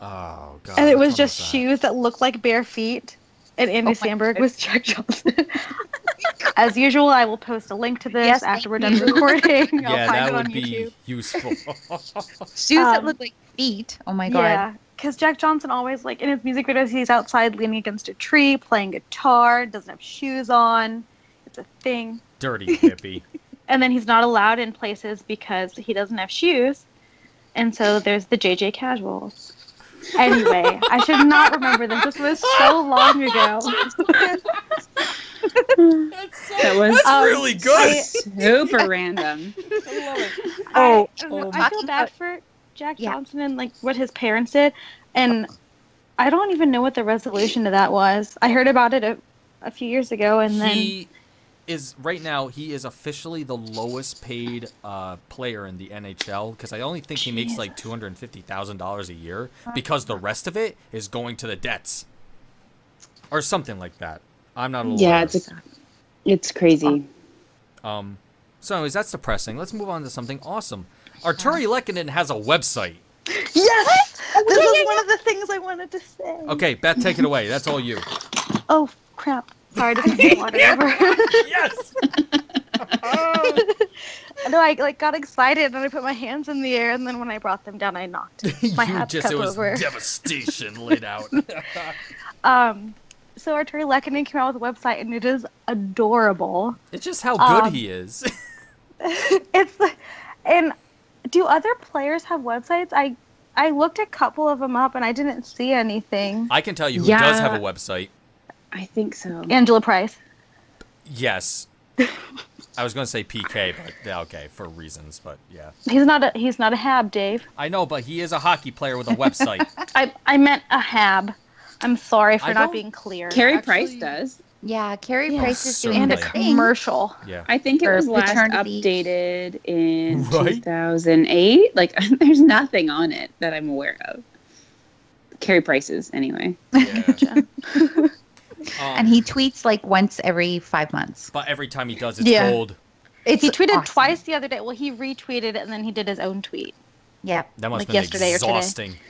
Oh God! And it was just that. shoes that looked like bare feet, and Andy oh, Samberg was Jack Johnson. As usual, I will post a link to this yes, after we're done recording. I'll yeah, find that it would on YouTube. be useful. Shoes um, that look like feet. Oh my God. Yeah, because Jack Johnson always, like, in his music videos, he's outside leaning against a tree, playing guitar, doesn't have shoes on. It's a thing. Dirty hippie. And then he's not allowed in places because he doesn't have shoes. And so there's the J J Casuals. Anyway, I should not remember this. This was so long ago. That was that's um, really good. I, super yeah. random. I love it. Oh, I, oh I feel bad for Jack yeah. Johnson and like what his parents did, and I don't even know what the resolution to that was. I heard about it a, a few years ago, and then he is right now he is officially the lowest paid uh, player in the N H L because I only think Jesus. he makes like two hundred and fifty thousand dollars a year because the rest of it is going to the debts or something like that. I'm not a lawyer. Yeah, it's a, it's crazy. Um, so anyways, that's depressing. Let's move on to something awesome. Arturi Lekkinen has a website. Yes! This is one of the things I wanted to say. Okay, Beth, take it away. That's all you. Oh, crap. Sorry to put the water over. Yes! No, I like got excited and I put my hands in the air and then when I brought them down, I knocked my hat cup over. It was over. Devastation laid out. um... So Arturi Lekkinen came out with a website, and it is adorable. It's just how good um, he is. It's, and do other players have websites? I I looked a couple of them up, and I didn't see anything. I can tell you who yeah. does have a website. I think so. Angela Price. Yes. I was going to say P K, but okay, for reasons, but yeah. He's not a he's not a hab, Dave. I know, but he is a hockey player with a website. I I meant a hab. I'm sorry for not being clear. Carey Actually, Price does. Yeah, Carey yeah. Price oh, is doing and a commercial. Yeah. I think it was last updated in right? two thousand eight. Like, there's nothing on it that I'm aware of. Carey Price's, anyway. Yeah. um, and he tweets like once every five months. But every time he does, it's yeah. gold. It's he tweeted awesome. twice the other day. Well, he retweeted it and then he did his own tweet. Yeah, that must like have been yesterday exhausting. Or today.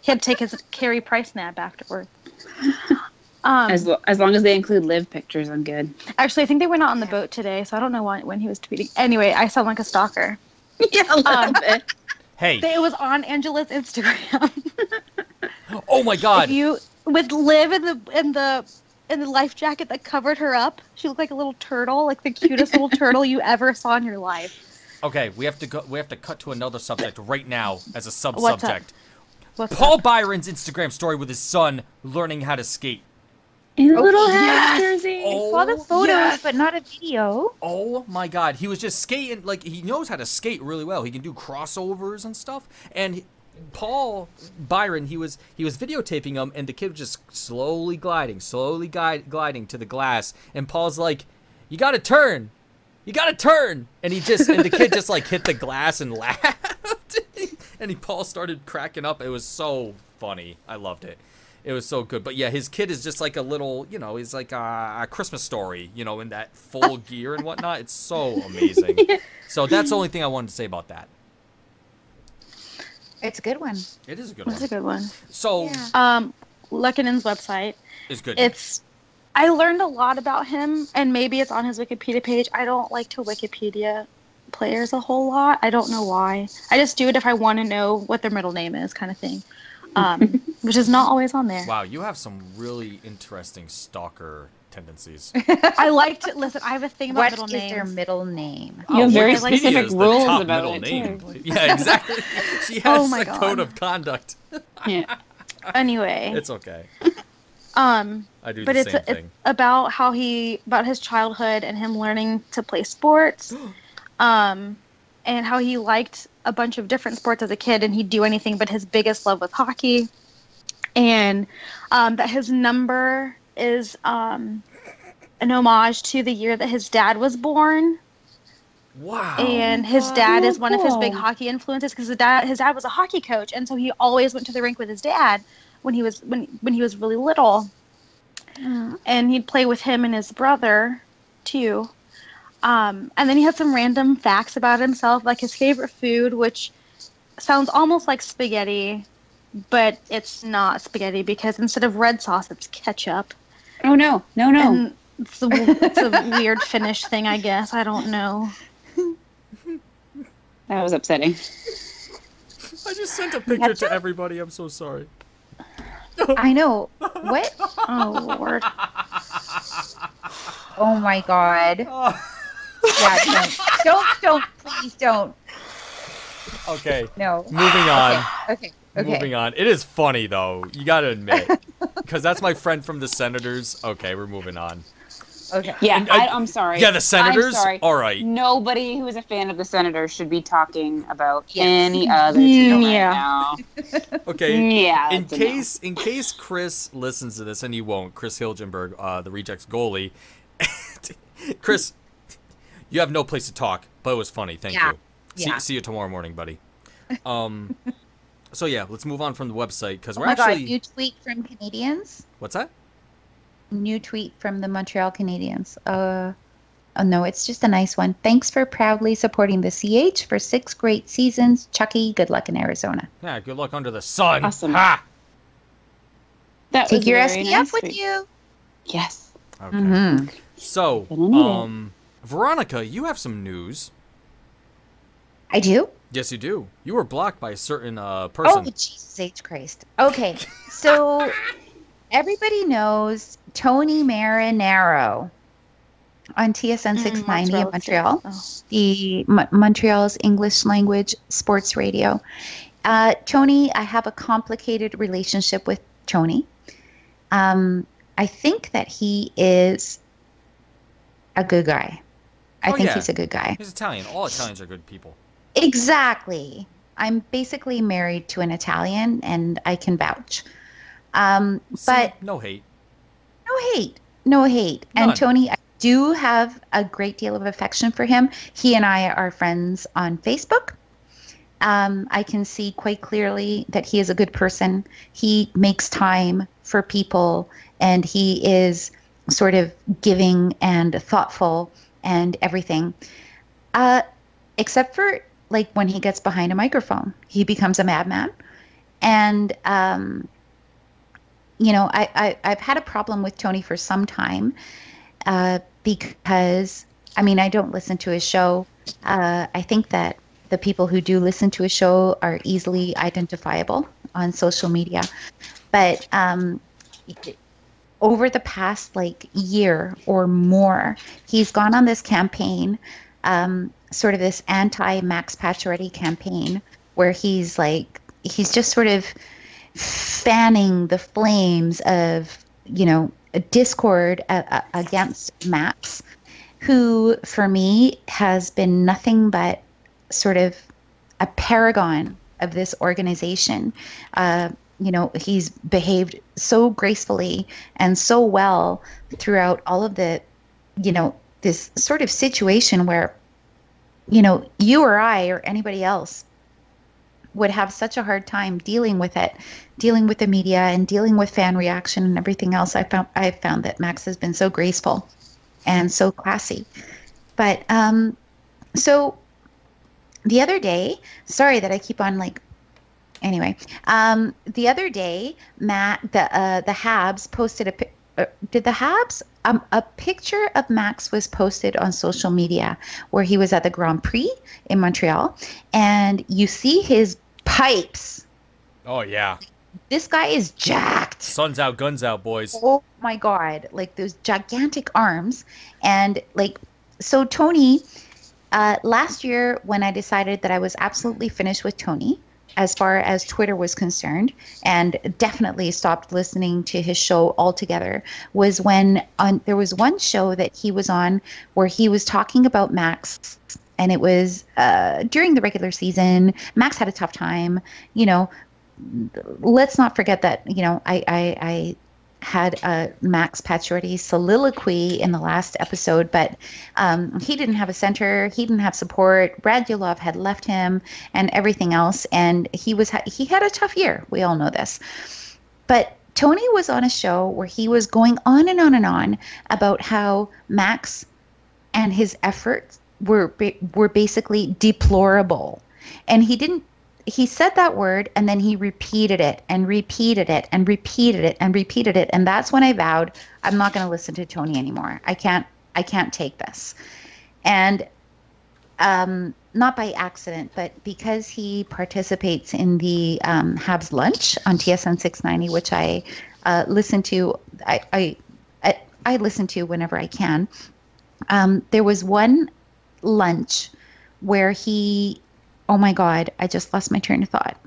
He had to take his Carey Price nap afterward. Um, as, lo as long as they include live pictures, I'm good. Actually, I think they went out on the boat today, so I don't know why, when he was tweeting. Anyway, I sound like a stalker. Yeah, a little um, bit. Hey. It was on Angela's Instagram. Oh, my God. If you With Liv in the, in, the, in the life jacket that covered her up, she looked like a little turtle, like the cutest little turtle you ever saw in your life. Okay, we have to go. We have to cut to another subject right now as a sub subject. What's Paul up? Byron's Instagram story with his son learning how to skate. In a oh, little hat yes. jersey. Oh, I saw the photos, yes. but not a video. Oh my God, he was just skating. Like he knows how to skate really well. He can do crossovers and stuff. And Paul Byron, he was he was videotaping him, and the kid was just slowly gliding, slowly glide, gliding to the glass. And Paul's like, "You got to turn." You gotta turn, and he just and the kid just like hit the glass and laughed, and he Paul started cracking up. It was so funny. I loved it. It was so good. But yeah, his kid is just like a little, you know, he's like a, a Christmas story, you know, in that full gear and whatnot. It's so amazing. Yeah. So that's the only thing I wanted to say about that. It's a good one. It is a good it's one. It's a good one. So, yeah. um, Lekkinen's website is good. It's. I learned a lot about him, and maybe it's on his Wikipedia page. I don't like to Wikipedia players a whole lot. I don't know why. I just do it if I want to know what their middle name is, kind of thing, um, which is not always on there. Wow, you have some really interesting stalker tendencies. I like to listen. I have a thing about what middle names. What is their middle name? You have oh, very specific rules about middle it name. Too. Yeah, exactly. She has oh my a God. code of conduct. Yeah. Anyway, it's okay. Um, I do but the it's, same thing. It's about how he, about his childhood and him learning to play sports, um, and how he liked a bunch of different sports as a kid and he'd do anything, but his biggest love was hockey, and, um, that his number is, um, an homage to the year that his dad was born. Wow. And his dad wow. is one of his big hockey influences because his dad, his dad was a hockey coach. And so he always went to the rink with his dad. When he was when when he was really little, mm. and he'd play with him and his brother, too. Um, and then he had some random facts about himself, like his favorite food, which sounds almost like spaghetti, but it's not spaghetti because instead of red sauce, it's ketchup. Oh no, no, no! And it's a, it's a weird Finnish thing, I guess. I don't know. That was upsetting. I just sent a picture ketchup? to everybody. I'm so sorry. I know. What? Oh, Lord. Oh, my God. Oh. Yeah, don't, don't, don't, please don't. Okay. No. Moving on. Okay. okay. Moving okay. on. It is funny, though. You got to admit. Because that's my friend from the Senators. Okay, we're moving on. Okay. Yeah, and, I, I, I'm sorry. Yeah, the Senators? I'm sorry. All right. Nobody who is a fan of the Senators should be talking about yes. any other team yeah. right now. Okay. Yeah. In case no. in case Chris listens to this, and he won't, Chris Hilgenberg, uh, the Rejects goalie. Chris, you have no place to talk, but it was funny. Thank yeah. you. Yeah. See, see you tomorrow morning, buddy. Um. So yeah, let's move on from the website because oh we're my actually. God, new tweet from Canadians. What's that? New tweet from the Montreal Canadiens. Uh, oh no, it's just a nice one. Thanks for proudly supporting the C H for six great seasons, Chucky. Good luck in Arizona. Yeah, good luck under the sun. Awesome. Ha! That Take your S P F nice with tweet. You. Yes. Okay. Mm-hmm. So, um, Veronica, you have some news. I do? Yes, you do. You were blocked by a certain uh, person. Oh, Jesus H. Christ. Okay, so everybody knows Tony Marinaro on T S N six ninety mm, in Montreal, oh. the Mo- Montreal's English language sports radio. Uh, Tony, I have a complicated relationship with Tony. Um, I think that he is a good guy. I oh, think yeah. he's a good guy. He's Italian. All Italians are good people. Exactly. I'm basically married to an Italian, and I can vouch. Um, See, but no hate. No hate. No hate. None. And Tony, I do have a great deal of affection for him. He and I are friends on Facebook. Um, I can see quite clearly that he is a good person. He makes time for people, and he is sort of giving and thoughtful and everything. Uh, except for, like, when he gets behind a microphone, he becomes a madman. And, um, you know, I, I, I've had a problem with Tony for some time uh, because, I mean, I don't listen to his show. Uh, I think that the people who do listen to his show are easily identifiable on social media. But um, over the past, like, year or more, he's gone on this campaign um, sort of this anti-Max Pacioretty campaign where he's like, he's just sort of fanning the flames of, you know, a discord a, a, against Max, who for me has been nothing but sort of a paragon of this organization. Uh, you know, he's behaved so gracefully and so well throughout all of the, you know, this sort of situation where, you know, you or I or anybody else would have such a hard time dealing with it, dealing with the media and dealing with fan reaction and everything else. I found I found that Max has been so graceful and so classy. But um, so the other day, sorry that I keep on like, anyway, um, the other day, Matt, the uh, the Habs posted a uh, did the Habs? Um, a picture of Max was posted on social media where he was at the Grand Prix in Montreal, and you see his pipes. Oh, yeah. This guy is jacked. Sun's out, guns out, boys. Oh, my God. Like, those gigantic arms. And, like, so Tony, uh, last year when I decided that I was absolutely finished with Tony as far as Twitter was concerned, and definitely stopped listening to his show altogether, was when on, there was one show that he was on where he was talking about Max, and it was uh, during the regular season. Max had a tough time. You know, let's not forget that, you know, I, I, I had a Max Pacioretty soliloquy in the last episode, but um, he didn't have a center. He didn't have support. Radulov had left him and everything else. And he was he had a tough year. We all know this. But Tony was on a show where he was going on and on and on about how Max and his efforts were were basically deplorable. And he didn't He said that word, and then he repeated it and repeated it and repeated it and repeated it. And that's when I vowed, I'm not going to listen to Tony anymore. I can't I can't take this. And um, not by accident, but because he participates in the um, Habs Lunch on T S N six ninety, which I uh, listen to. I, I, I, I listen to whenever I can. Um, there was one lunch where he... Oh, my God. I just lost my train of thought.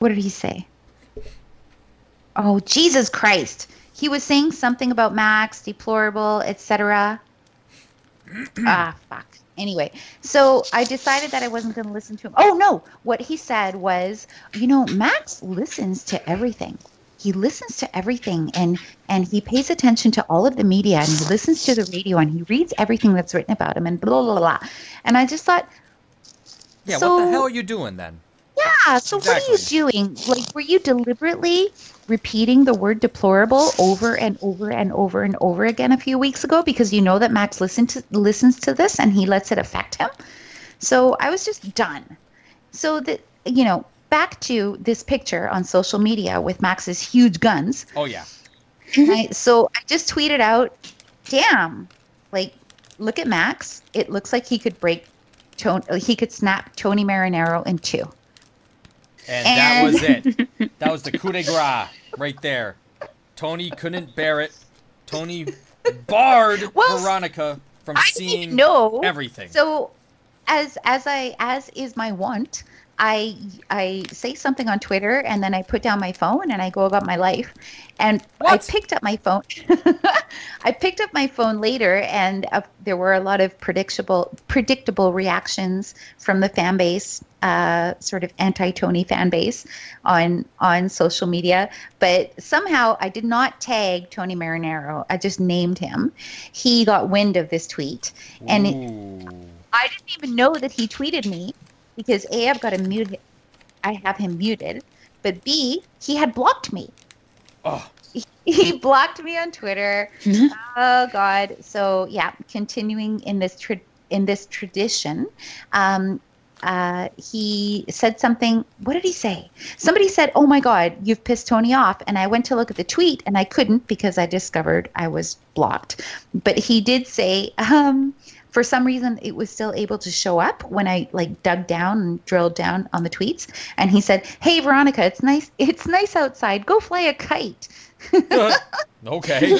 What did he say? Oh, Jesus Christ. He was saying something about Max, deplorable, et cetera. Ah, fuck. Anyway, so I decided that I wasn't going to listen to him. Oh, no. What he said was, you know, Max listens to everything. He listens to everything, and, and he pays attention to all of the media, and he listens to the radio, and he reads everything that's written about him, and blah, blah, blah. And I just thought, yeah, so, what the hell are you doing then? Yeah, so exactly. What are you doing? Like, were you deliberately repeating the word deplorable over and over and over and over again a few weeks ago because you know that Max listen to, listens to this and he lets it affect him? So I was just done. So, that you know, back to this picture on social media with Max's huge guns. Oh, yeah. I, so I just tweeted out, damn, like, look at Max. It looks like he could break, Tony, he could snap Tony Marinaro in two. And, and that was it. That was the coup de grace right there. Tony couldn't bear it. Tony barred well, Veronica from I seeing know. everything. So, as as I as is my wont, I I say something on Twitter and then I put down my phone and I go about my life. And what? I picked up my phone. I picked up my phone later, and uh, there were a lot of predictable predictable reactions from the fan base. Uh, sort of anti-Tony fan base on on social media, but somehow I did not tag Tony Marinaro. I just named him. He got wind of this tweet, and it, I didn't even know that he tweeted me because A, I've got him muted. I have him muted, but B, he had blocked me. Oh. He, he blocked me on Twitter. Oh God. So yeah, continuing in this tra in this tradition. Um, Uh, he said something. What did he say? Somebody said, oh, my God, you've pissed Tony off. And I went to look at the tweet, and I couldn't because I discovered I was blocked. But he did say, um, for some reason, it was still able to show up when I, like, dug down and drilled down on the tweets. And he said, hey, Veronica, it's nice. It's nice outside. Go fly a kite. uh, okay.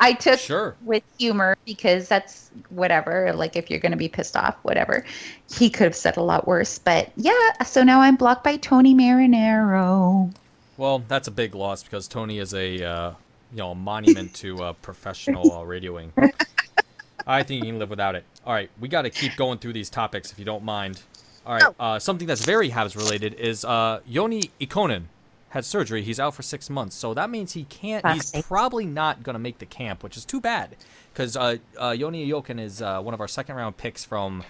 I took sure. with humor because that's whatever. Like, if you're going to be pissed off, whatever. He could have said a lot worse. But, yeah, so now I'm blocked by Tony Marinaro. Well, that's a big loss because Tony is a, uh, you know, a monument to uh, professional uh, radioing. I think you can live without it. All right, we got to keep going through these topics if you don't mind. All right, oh. uh, something that's very Habs-related is uh, Yoni Ikonen had surgery. He's out for six months. So that means he can't, he's probably not going to make the camp, which is too bad because uh, uh, Yoni Ikonen is uh, one of our second round picks from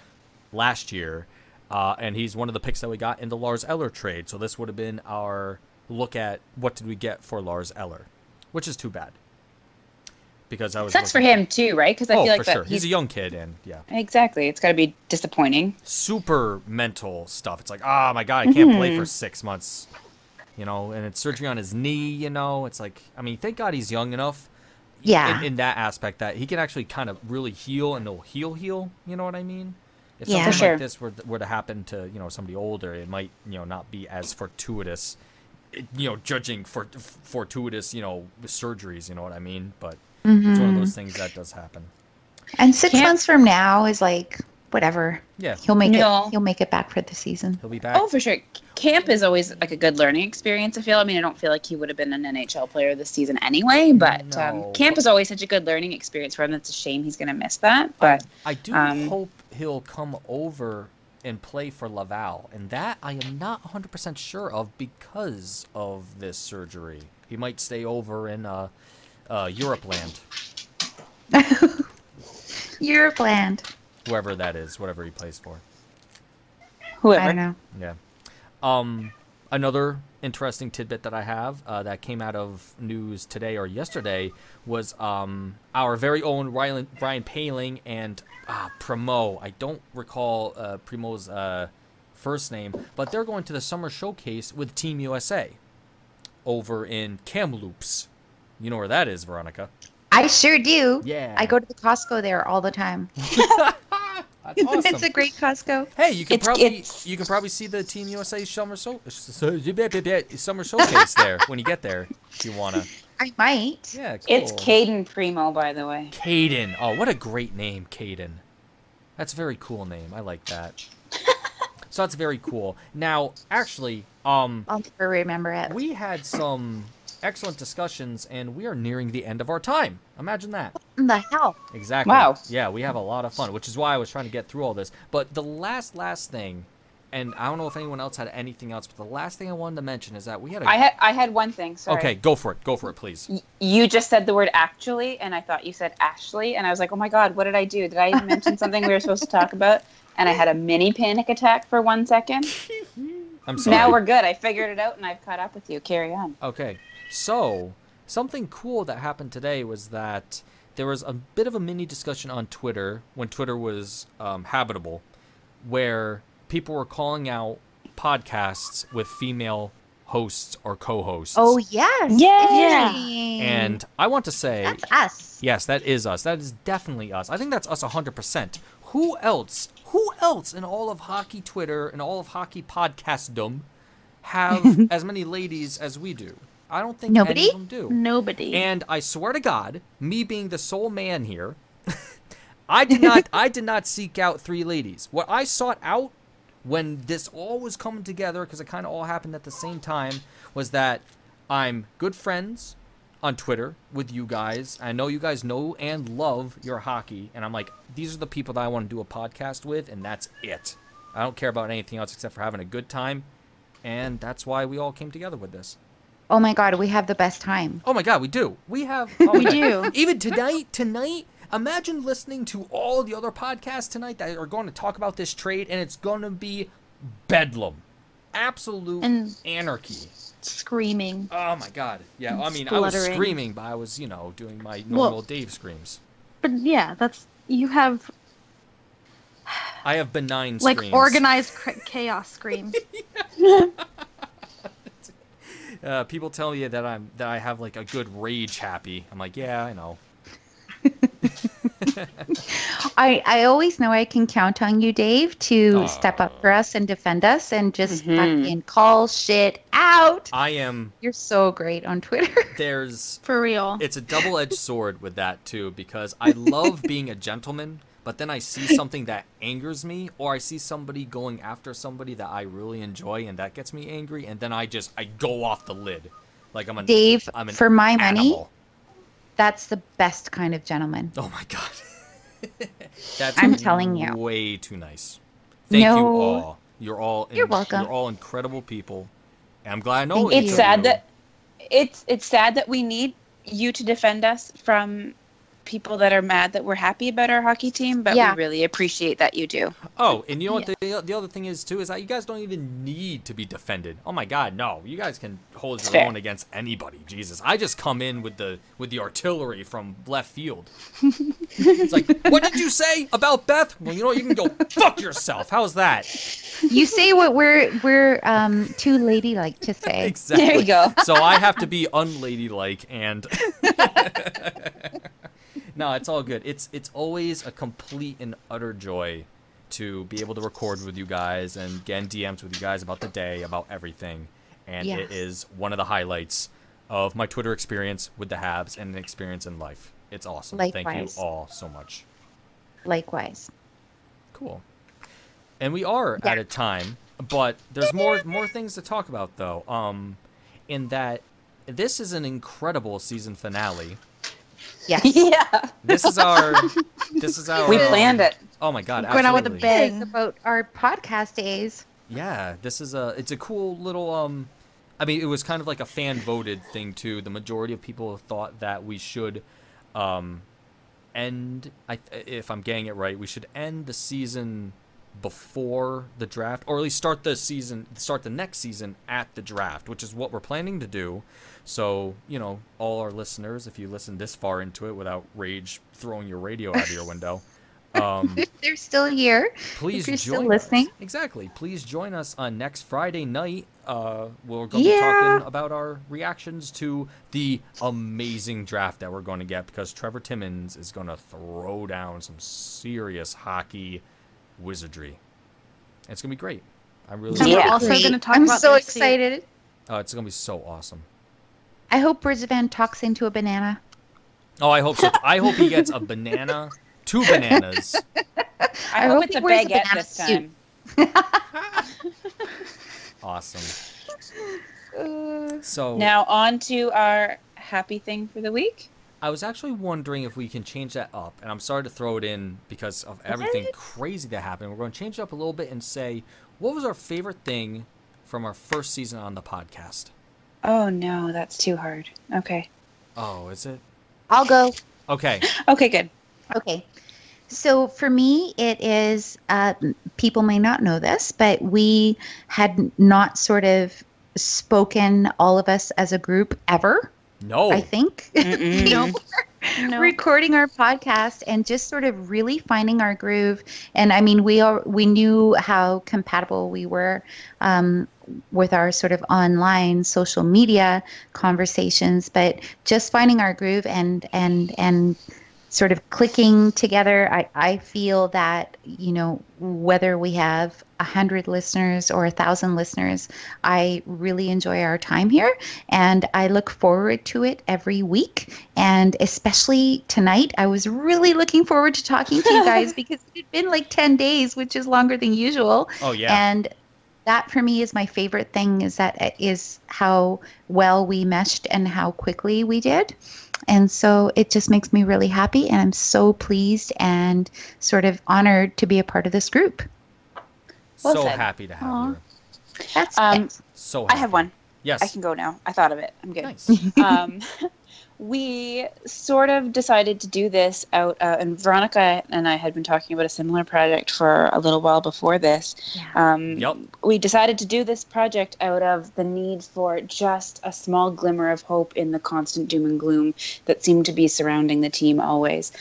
last year. Uh, and he's one of the picks that we got in the Lars Eller trade. So this would have been our look at what did we get for Lars Eller, which is too bad because I was sucks for him too, right? Because I oh, feel like for that sure. he's, he's a young kid, and yeah, exactly. It's got to be disappointing. Super mental stuff. It's like, oh my God, I can't mm-hmm. play for six months. You know, and it's surgery on his knee, you know. It's like, I mean, thank God he's young enough yeah. in, in that aspect that he can actually kind of really heal and he'll heal, heal. You know what I mean? If yeah, something sure. like this were, were to happen to, you know, somebody older, it might, you know, not be as fortuitous, it, you know, judging for fortuitous, you know, surgeries, you know what I mean? But mm-hmm. it's one of those things that does happen. And six Can't... months from now is like... whatever. Yeah. He'll make no. it he'll make it back for the season. He'll be back. Oh, for sure. Camp is always like a good learning experience, I feel. I mean, I don't feel like he would have been an N H L player this season anyway, but no. um, camp is always such a good learning experience for him. It's a shame he's gonna miss that. But I, I do um, hope he'll come over and play for Laval. And that I am not a hundred percent sure of because of this surgery. He might stay over in uh uh Europe land. Europe land. Whoever that is, whatever he plays for. Whoever. I don't know. Yeah. Um, another interesting tidbit that I have uh, that came out of news today or yesterday was um, our very own Ryan, Ryan Poehling and ah, Primo. I don't recall uh, Primo's uh, first name, but they're going to the summer showcase with Team U S A over in Kamloops. You know where that is, Veronica. I sure do. Yeah. I go to the Costco there all the time. That's awesome. It's a great Costco. Hey, you can it's, probably it's... you can probably see the Team U S A summer so summer showcase there when you get there if you wanna. I might. Yeah, cool. It's Caden Primo, by the way. Caden. Oh, what a great name, Caden. That's a very cool name. I like that. So that's very cool. Now, actually, um, I'll never remember it. We had some excellent discussions, and we are nearing the end of our time. Imagine that. What in the hell? Exactly. Wow. Yeah, we have a lot of fun, which is why I was trying to get through all this. But the last, last thing, and I don't know if anyone else had anything else, but the last thing I wanted to mention is that we had a... I had, I had one thing, sorry. Okay, go for it. Go for it, please. Y you just said the word actually, and I thought you said Ashley, and I was like, oh, my God, what did I do? Did I even mention something we were supposed to talk about? And I had a mini panic attack for one second. I'm sorry. Now we're good. I figured it out, and I've caught up with you. Carry on. Okay. So something cool that happened today was that there was a bit of a mini discussion on Twitter when Twitter was um, habitable, where people were calling out podcasts with female hosts or co-hosts. Oh, yes. Yeah. And I want to say... That's us. Yes, that is us. That is definitely us. I think that's us one hundred percent. Who else... Who else in all of hockey Twitter and all of hockey podcastdom have as many ladies as we do? I don't think Nobody? any of them do. Nobody. And I swear to God, me being the sole man here, I did not I did not seek out three ladies. What I sought out when this all was coming together, because it kind of all happened at the same time, was that I'm good friends on Twitter with you guys. I know you guys know and love your hockey, and I'm like, these are the people that I want to do a podcast with, and that's it. I don't care about anything else except for having a good time, and that's why we all came together with this. Oh my God, we have the best time. Oh my God, we do. We have. Oh we do. Even tonight, tonight, imagine listening to all the other podcasts tonight that are going to talk about this trade, and it's going to be bedlam. Absolute and anarchy. Screaming. Oh my God. Yeah, I mean, I was screaming, but I was, you know, doing my normal well, Dave screams. But yeah, that's, you have... I have benign like screams. Like organized chaos screams. uh, people tell you that, I'm, that I have like a good rage happy. I'm like, yeah, I know. I I always know I can count on you, Dave, to uh, step up for us and defend us and just mm-hmm. fucking call shit out. I am. You're so great on Twitter. There's for real. It's a double-edged sword with that too, because I love being a gentleman, but then I see something that angers me, or I see somebody going after somebody that I really enjoy, and that gets me angry, and then I just I go off the lid, like I'm a Dave. I'm an for my animal. money. That's the best kind of gentleman. Oh, my God. That's I'm telling you. way too nice. Thank no. you all. You're all You're in, welcome. You're all incredible people. And I'm glad I know it's sad that it's it's sad that we need you to defend us from people that are mad that we're happy about our hockey team, but yeah. we really appreciate that you do. Oh, and you know what yeah. the, the other thing is, too, is that you guys don't even need to be defended. Oh, my God, no. You guys can hold it's your fair. own against anybody. Jesus. I just come in with the with the artillery from left field. It's like, what did you say about Beth? Well, you know, you can go fuck yourself. How's that? You say what we're, we're um, too ladylike to say. Exactly. There you go. So I have to be unladylike and... No, it's all good. It's it's always a complete and utter joy to be able to record with you guys and get D Ms with you guys about the day, about everything. And yes. it is one of the highlights of my Twitter experience with the Habs and an experience in life. It's awesome. Likewise. Thank you all so much. Likewise. Cool. And we are yeah. out of time, but there's more more things to talk about, though, um, in that this is an incredible season finale. Yes. Yeah. This is our. This is our. We planned um, it. Oh my God! Absolutely. Going out with a bang about our podcast days. Yeah, this is a. It's a cool little. Um, I mean, it was kind of like a fan voted thing too. The majority of people thought that we should, um, end. I, if I'm getting it right, we should end the season before the draft, or at least start the season, start the next season at the draft, which is what we're planning to do. So, you know, all our listeners, if you listen this far into it without rage throwing your radio out of your window, um, they're still here. Please if you're join still listening. Us. Exactly. Please join us on next Friday night. Uh, we're going to yeah. be talking about our reactions to the amazing draft that we're going to get, because Trevor Timmins is going to throw down some serious hockey wizardry. It's gonna be great. I really yeah. we're also gonna talk I'm about so excited. Oh, it's gonna be so awesome. I hope Rizvan talks into a banana. Oh, I hope so. I hope he gets a banana, two bananas. I, I hope, hope it's a baguette a this time. Awesome. So now on to our happy thing for the week. I was actually wondering if we can change that up, and I'm sorry to throw it in because of everything crazy that happened. We're going to change it up a little bit and say, what was our favorite thing from our first season on the podcast? Oh, no, that's too hard. Okay. Oh, is it? I'll go. Okay. Okay, good. Okay. So for me, it is, uh, people may not know this, but we had not sort of spoken, all of us as a group, ever. No. I think. No. No. Recording our podcast and just sort of really finding our groove. And I mean, we all, we knew how compatible we were um, with our sort of online social media conversations, but just finding our groove and, and, and sort of clicking together. I, I feel that, you know, whether we have a hundred listeners or a thousand listeners, I really enjoy our time here and I look forward to it every week. And especially tonight, I was really looking forward to talking to you guys because it had been like ten days, which is longer than usual. Oh yeah. And that for me is my favorite thing, is that is how well we meshed and how quickly we did. And so it just makes me really happy, and I'm so pleased and sort of honored to be a part of this group. Well so said. Happy to have Aww. You. That's um, so happy. I have one. Yes. I can go now. I thought of it. I'm good. Nice. um, we sort of decided to do this out, uh, and Veronica and I had been talking about a similar project for a little while before this. Yeah. Um, yep. We decided to do this project out of the need for just a small glimmer of hope in the constant doom and gloom that seemed to be surrounding the team always.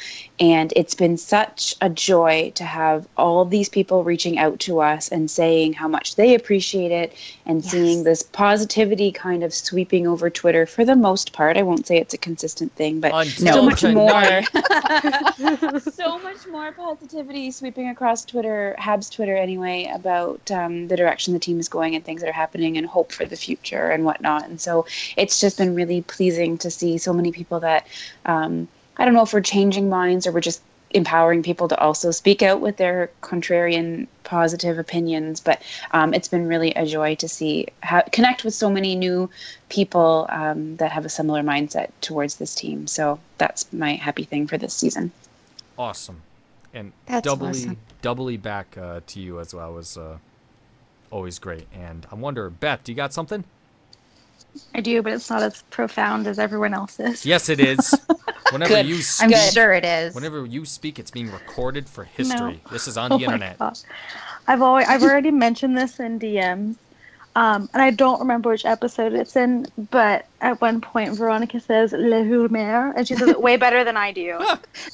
And it's been such a joy to have all these people reaching out to us and saying how much they appreciate it, and yes. seeing this positivity kind of sweeping over Twitter for the most part. I won't say it's a consistent thing, but Until so much more. So much more positivity sweeping across Twitter, Habs Twitter anyway, about um, the direction the team is going and things that are happening and hope for the future and whatnot. And so it's just been really pleasing to see so many people that... Um, I don't know if we're changing minds or we're just empowering people to also speak out with their contrarian positive opinions. But um, it's been really a joy to see how, connect with so many new people um, that have a similar mindset towards this team. So that's my happy thing for this season. Awesome. And that's doubly, awesome. doubly back uh, to you as well was uh, always great. And I wonder, Beth, do you got something? I do, but it's not as profound as everyone else's. Yes, it is. Whenever Good. You speak, I'm sure it is. Whenever you speak, it's being recorded for history. No. This is on oh the internet. God. I've always, I've already mentioned this in D Ms, um, and I don't remember which episode it's in. But at one point, Veronica says "Le Humer," and she says it way better than I do.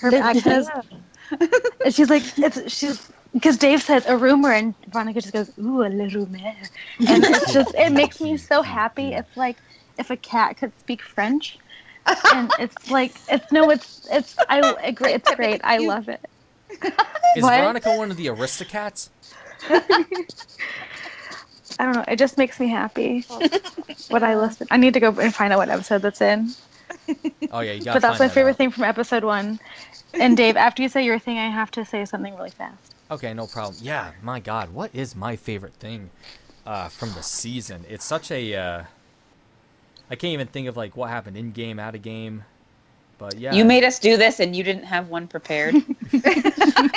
Her accent. And she's like, it's she's. Because Dave says a rumor, and Veronica just goes, ooh, a little rumor. And it's just, it makes me so happy. It's like if a cat could speak French. And it's like, it's, no, it's, it's, I, it's great. I love it. Is what? Veronica one of the Aristocats? I don't know. It just makes me happy. What I listen. I need to go and find out what episode that's in. Oh, yeah, you got to But that's find my that favorite out. Thing from episode one. And Dave, after you say your thing, I have to say something really fast. Okay, no problem. Yeah, my God, what is my favorite thing uh, from the season? It's such a... Uh, I can't even think of like what happened in-game, out-of-game. But yeah. You made us do this and you didn't have one prepared. Yeah,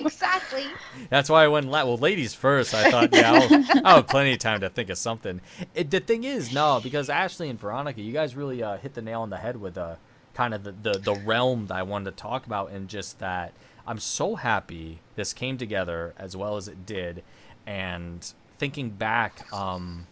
exactly. That's why I went... La- well, ladies first. I thought, yeah, I'll, I'll have plenty of time to think of something. It, the thing is, no, because Ashley and Veronica, you guys really uh, hit the nail on the head with uh, kind of the, the, the realm that I wanted to talk about, and just that... I'm so happy this came together as well as it did. And thinking back, um,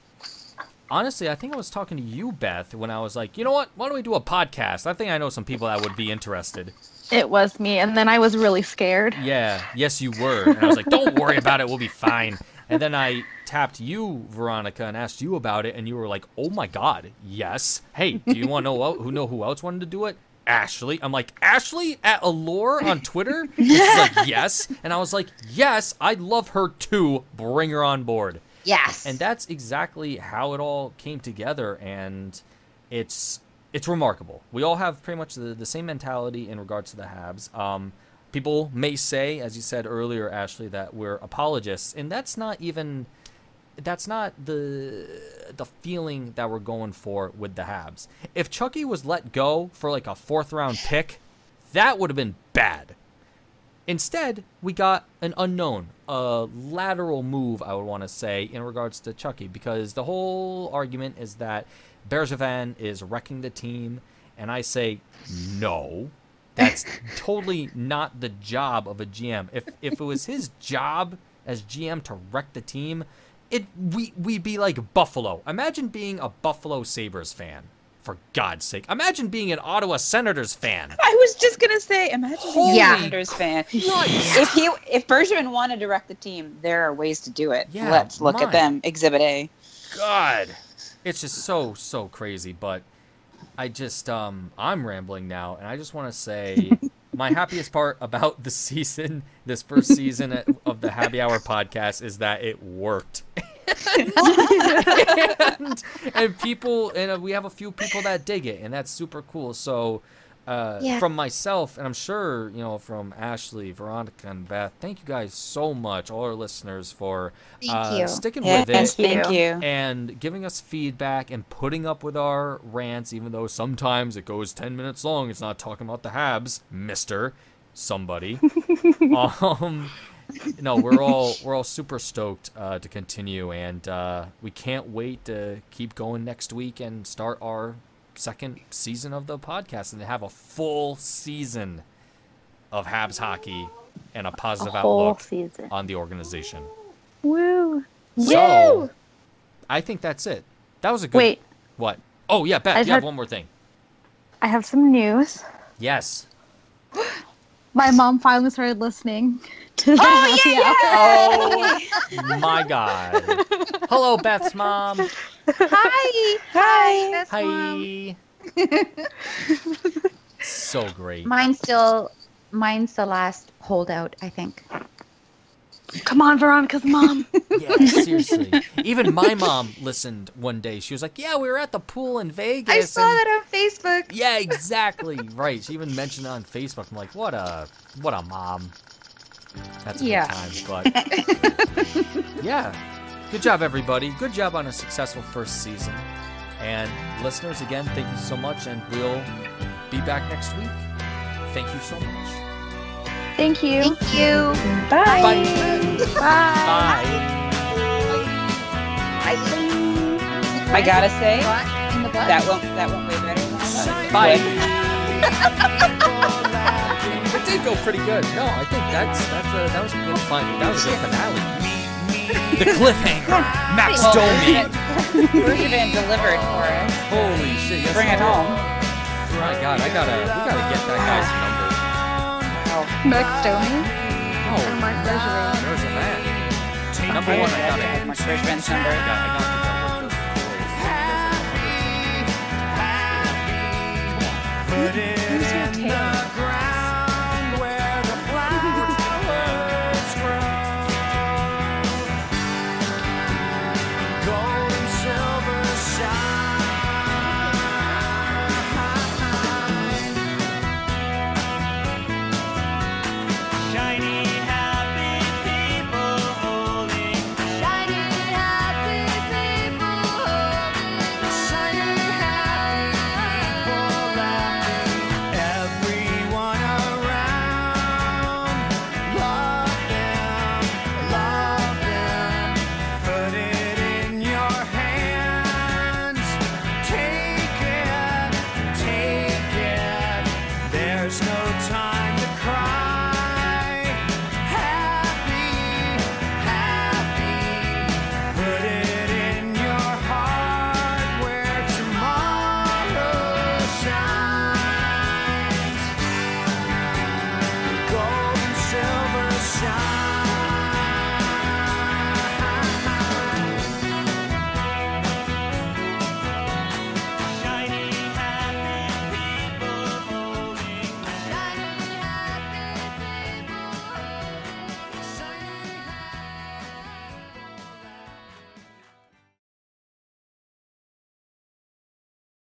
honestly, I think I was talking to you, Beth, when I was like, you know what? Why don't we do a podcast? I think I know some people that would be interested. It was me. And then I was really scared. Yeah. Yes, you were. And I was like, don't worry about it. We'll be fine. And then I tapped you, Veronica, and asked you about it. And you were like, oh, my God. Yes. Hey, do you want to know who, know who else wanted to do it? Ashley. I'm like, Ashley at Allure on Twitter? And she's like, yes. And I was like, yes, I love her too. Bring her on board. Yes. And that's exactly how it all came together. And it's it's remarkable. We all have pretty much the, the same mentality in regards to the Habs. Um, people may say, as you said earlier, Ashley, that we're apologists. And that's not even... That's not the the feeling that we're going for with the Habs. If Chucky was let go for like a fourth round pick, that would have been bad. Instead, we got an unknown, a lateral move, I would want to say, in regards to Chucky, because the whole argument is that Bergevin is wrecking the team, and I say, no, that's totally not the job of a G M. If if it was his job as G M to wreck the team, it we we'd be like Buffalo. Imagine being a Buffalo Sabres fan. For God's sake. Imagine being an Ottawa Senators fan. I was just going to say, imagine Holy being a Senators fan. If he, if Bergevin wanted to wreck the team, there are ways to do it. Yeah, Let's look mine. at them. Exhibit A. God. It's just so, so crazy. But I just, um, I'm rambling now. And I just want to say my happiest part about the season, this first season of the Happy Hour podcast, is that it worked. and, and people, and we have a few people that dig it, and that's super cool. So uh, yeah. from myself, and I'm sure, you know, from Ashley, Veronica, and Beth, thank you guys so much, all our listeners, for uh, sticking yes, with it thank you. and giving us feedback and putting up with our rants, even though sometimes it goes ten minutes long. It's not talking about the Habs, Mister Somebody. um No, we're all we're all super stoked uh, to continue, and uh, we can't wait to keep going next week and start our second season of the podcast and have a full season of Habs hockey and a positive a outlook season. on the organization. Woo! So, Woo! I think that's it. That was a good. Wait. What? Oh yeah, Beth, I you have, have one more thing. I have some news. Yes. My mom finally started listening. Oh, yeah, yeah. Oh my God. Hello, Beth's mom. Hi. Hi. Beth's Hi. Mom. So great. Mine's still, mine's the last holdout, I think. Come on, Veronica's mom. Yeah, seriously. Even my mom listened one day. She was like, yeah, we were at the pool in Vegas. I saw and... that on Facebook. Yeah, exactly. Right. She even mentioned it on Facebook. I'm like, what a, what a mom. That's a yeah. good time, but yeah. Good job, everybody. Good job on a successful first season. And listeners, again, thank you so much, and we'll be back next week. Thank you so much. Thank you. Thank you. Bye. Bye. Bye. Bye. Bye. I gotta say, that won't that won't way better. Bye. That did go pretty good. No, I think that's that's a, that was a good find. That was a good finale. The cliffhanger. Max Domi. Bergevin delivered for us. Holy shit! Yes, Bring it home. Oh my God, I gotta we gotta get that guy's number. Wow. Max Domi. Oh. And Mark Bergevin. There's a man. Number one, I gotta get Mark Bergevin's number. I got. I got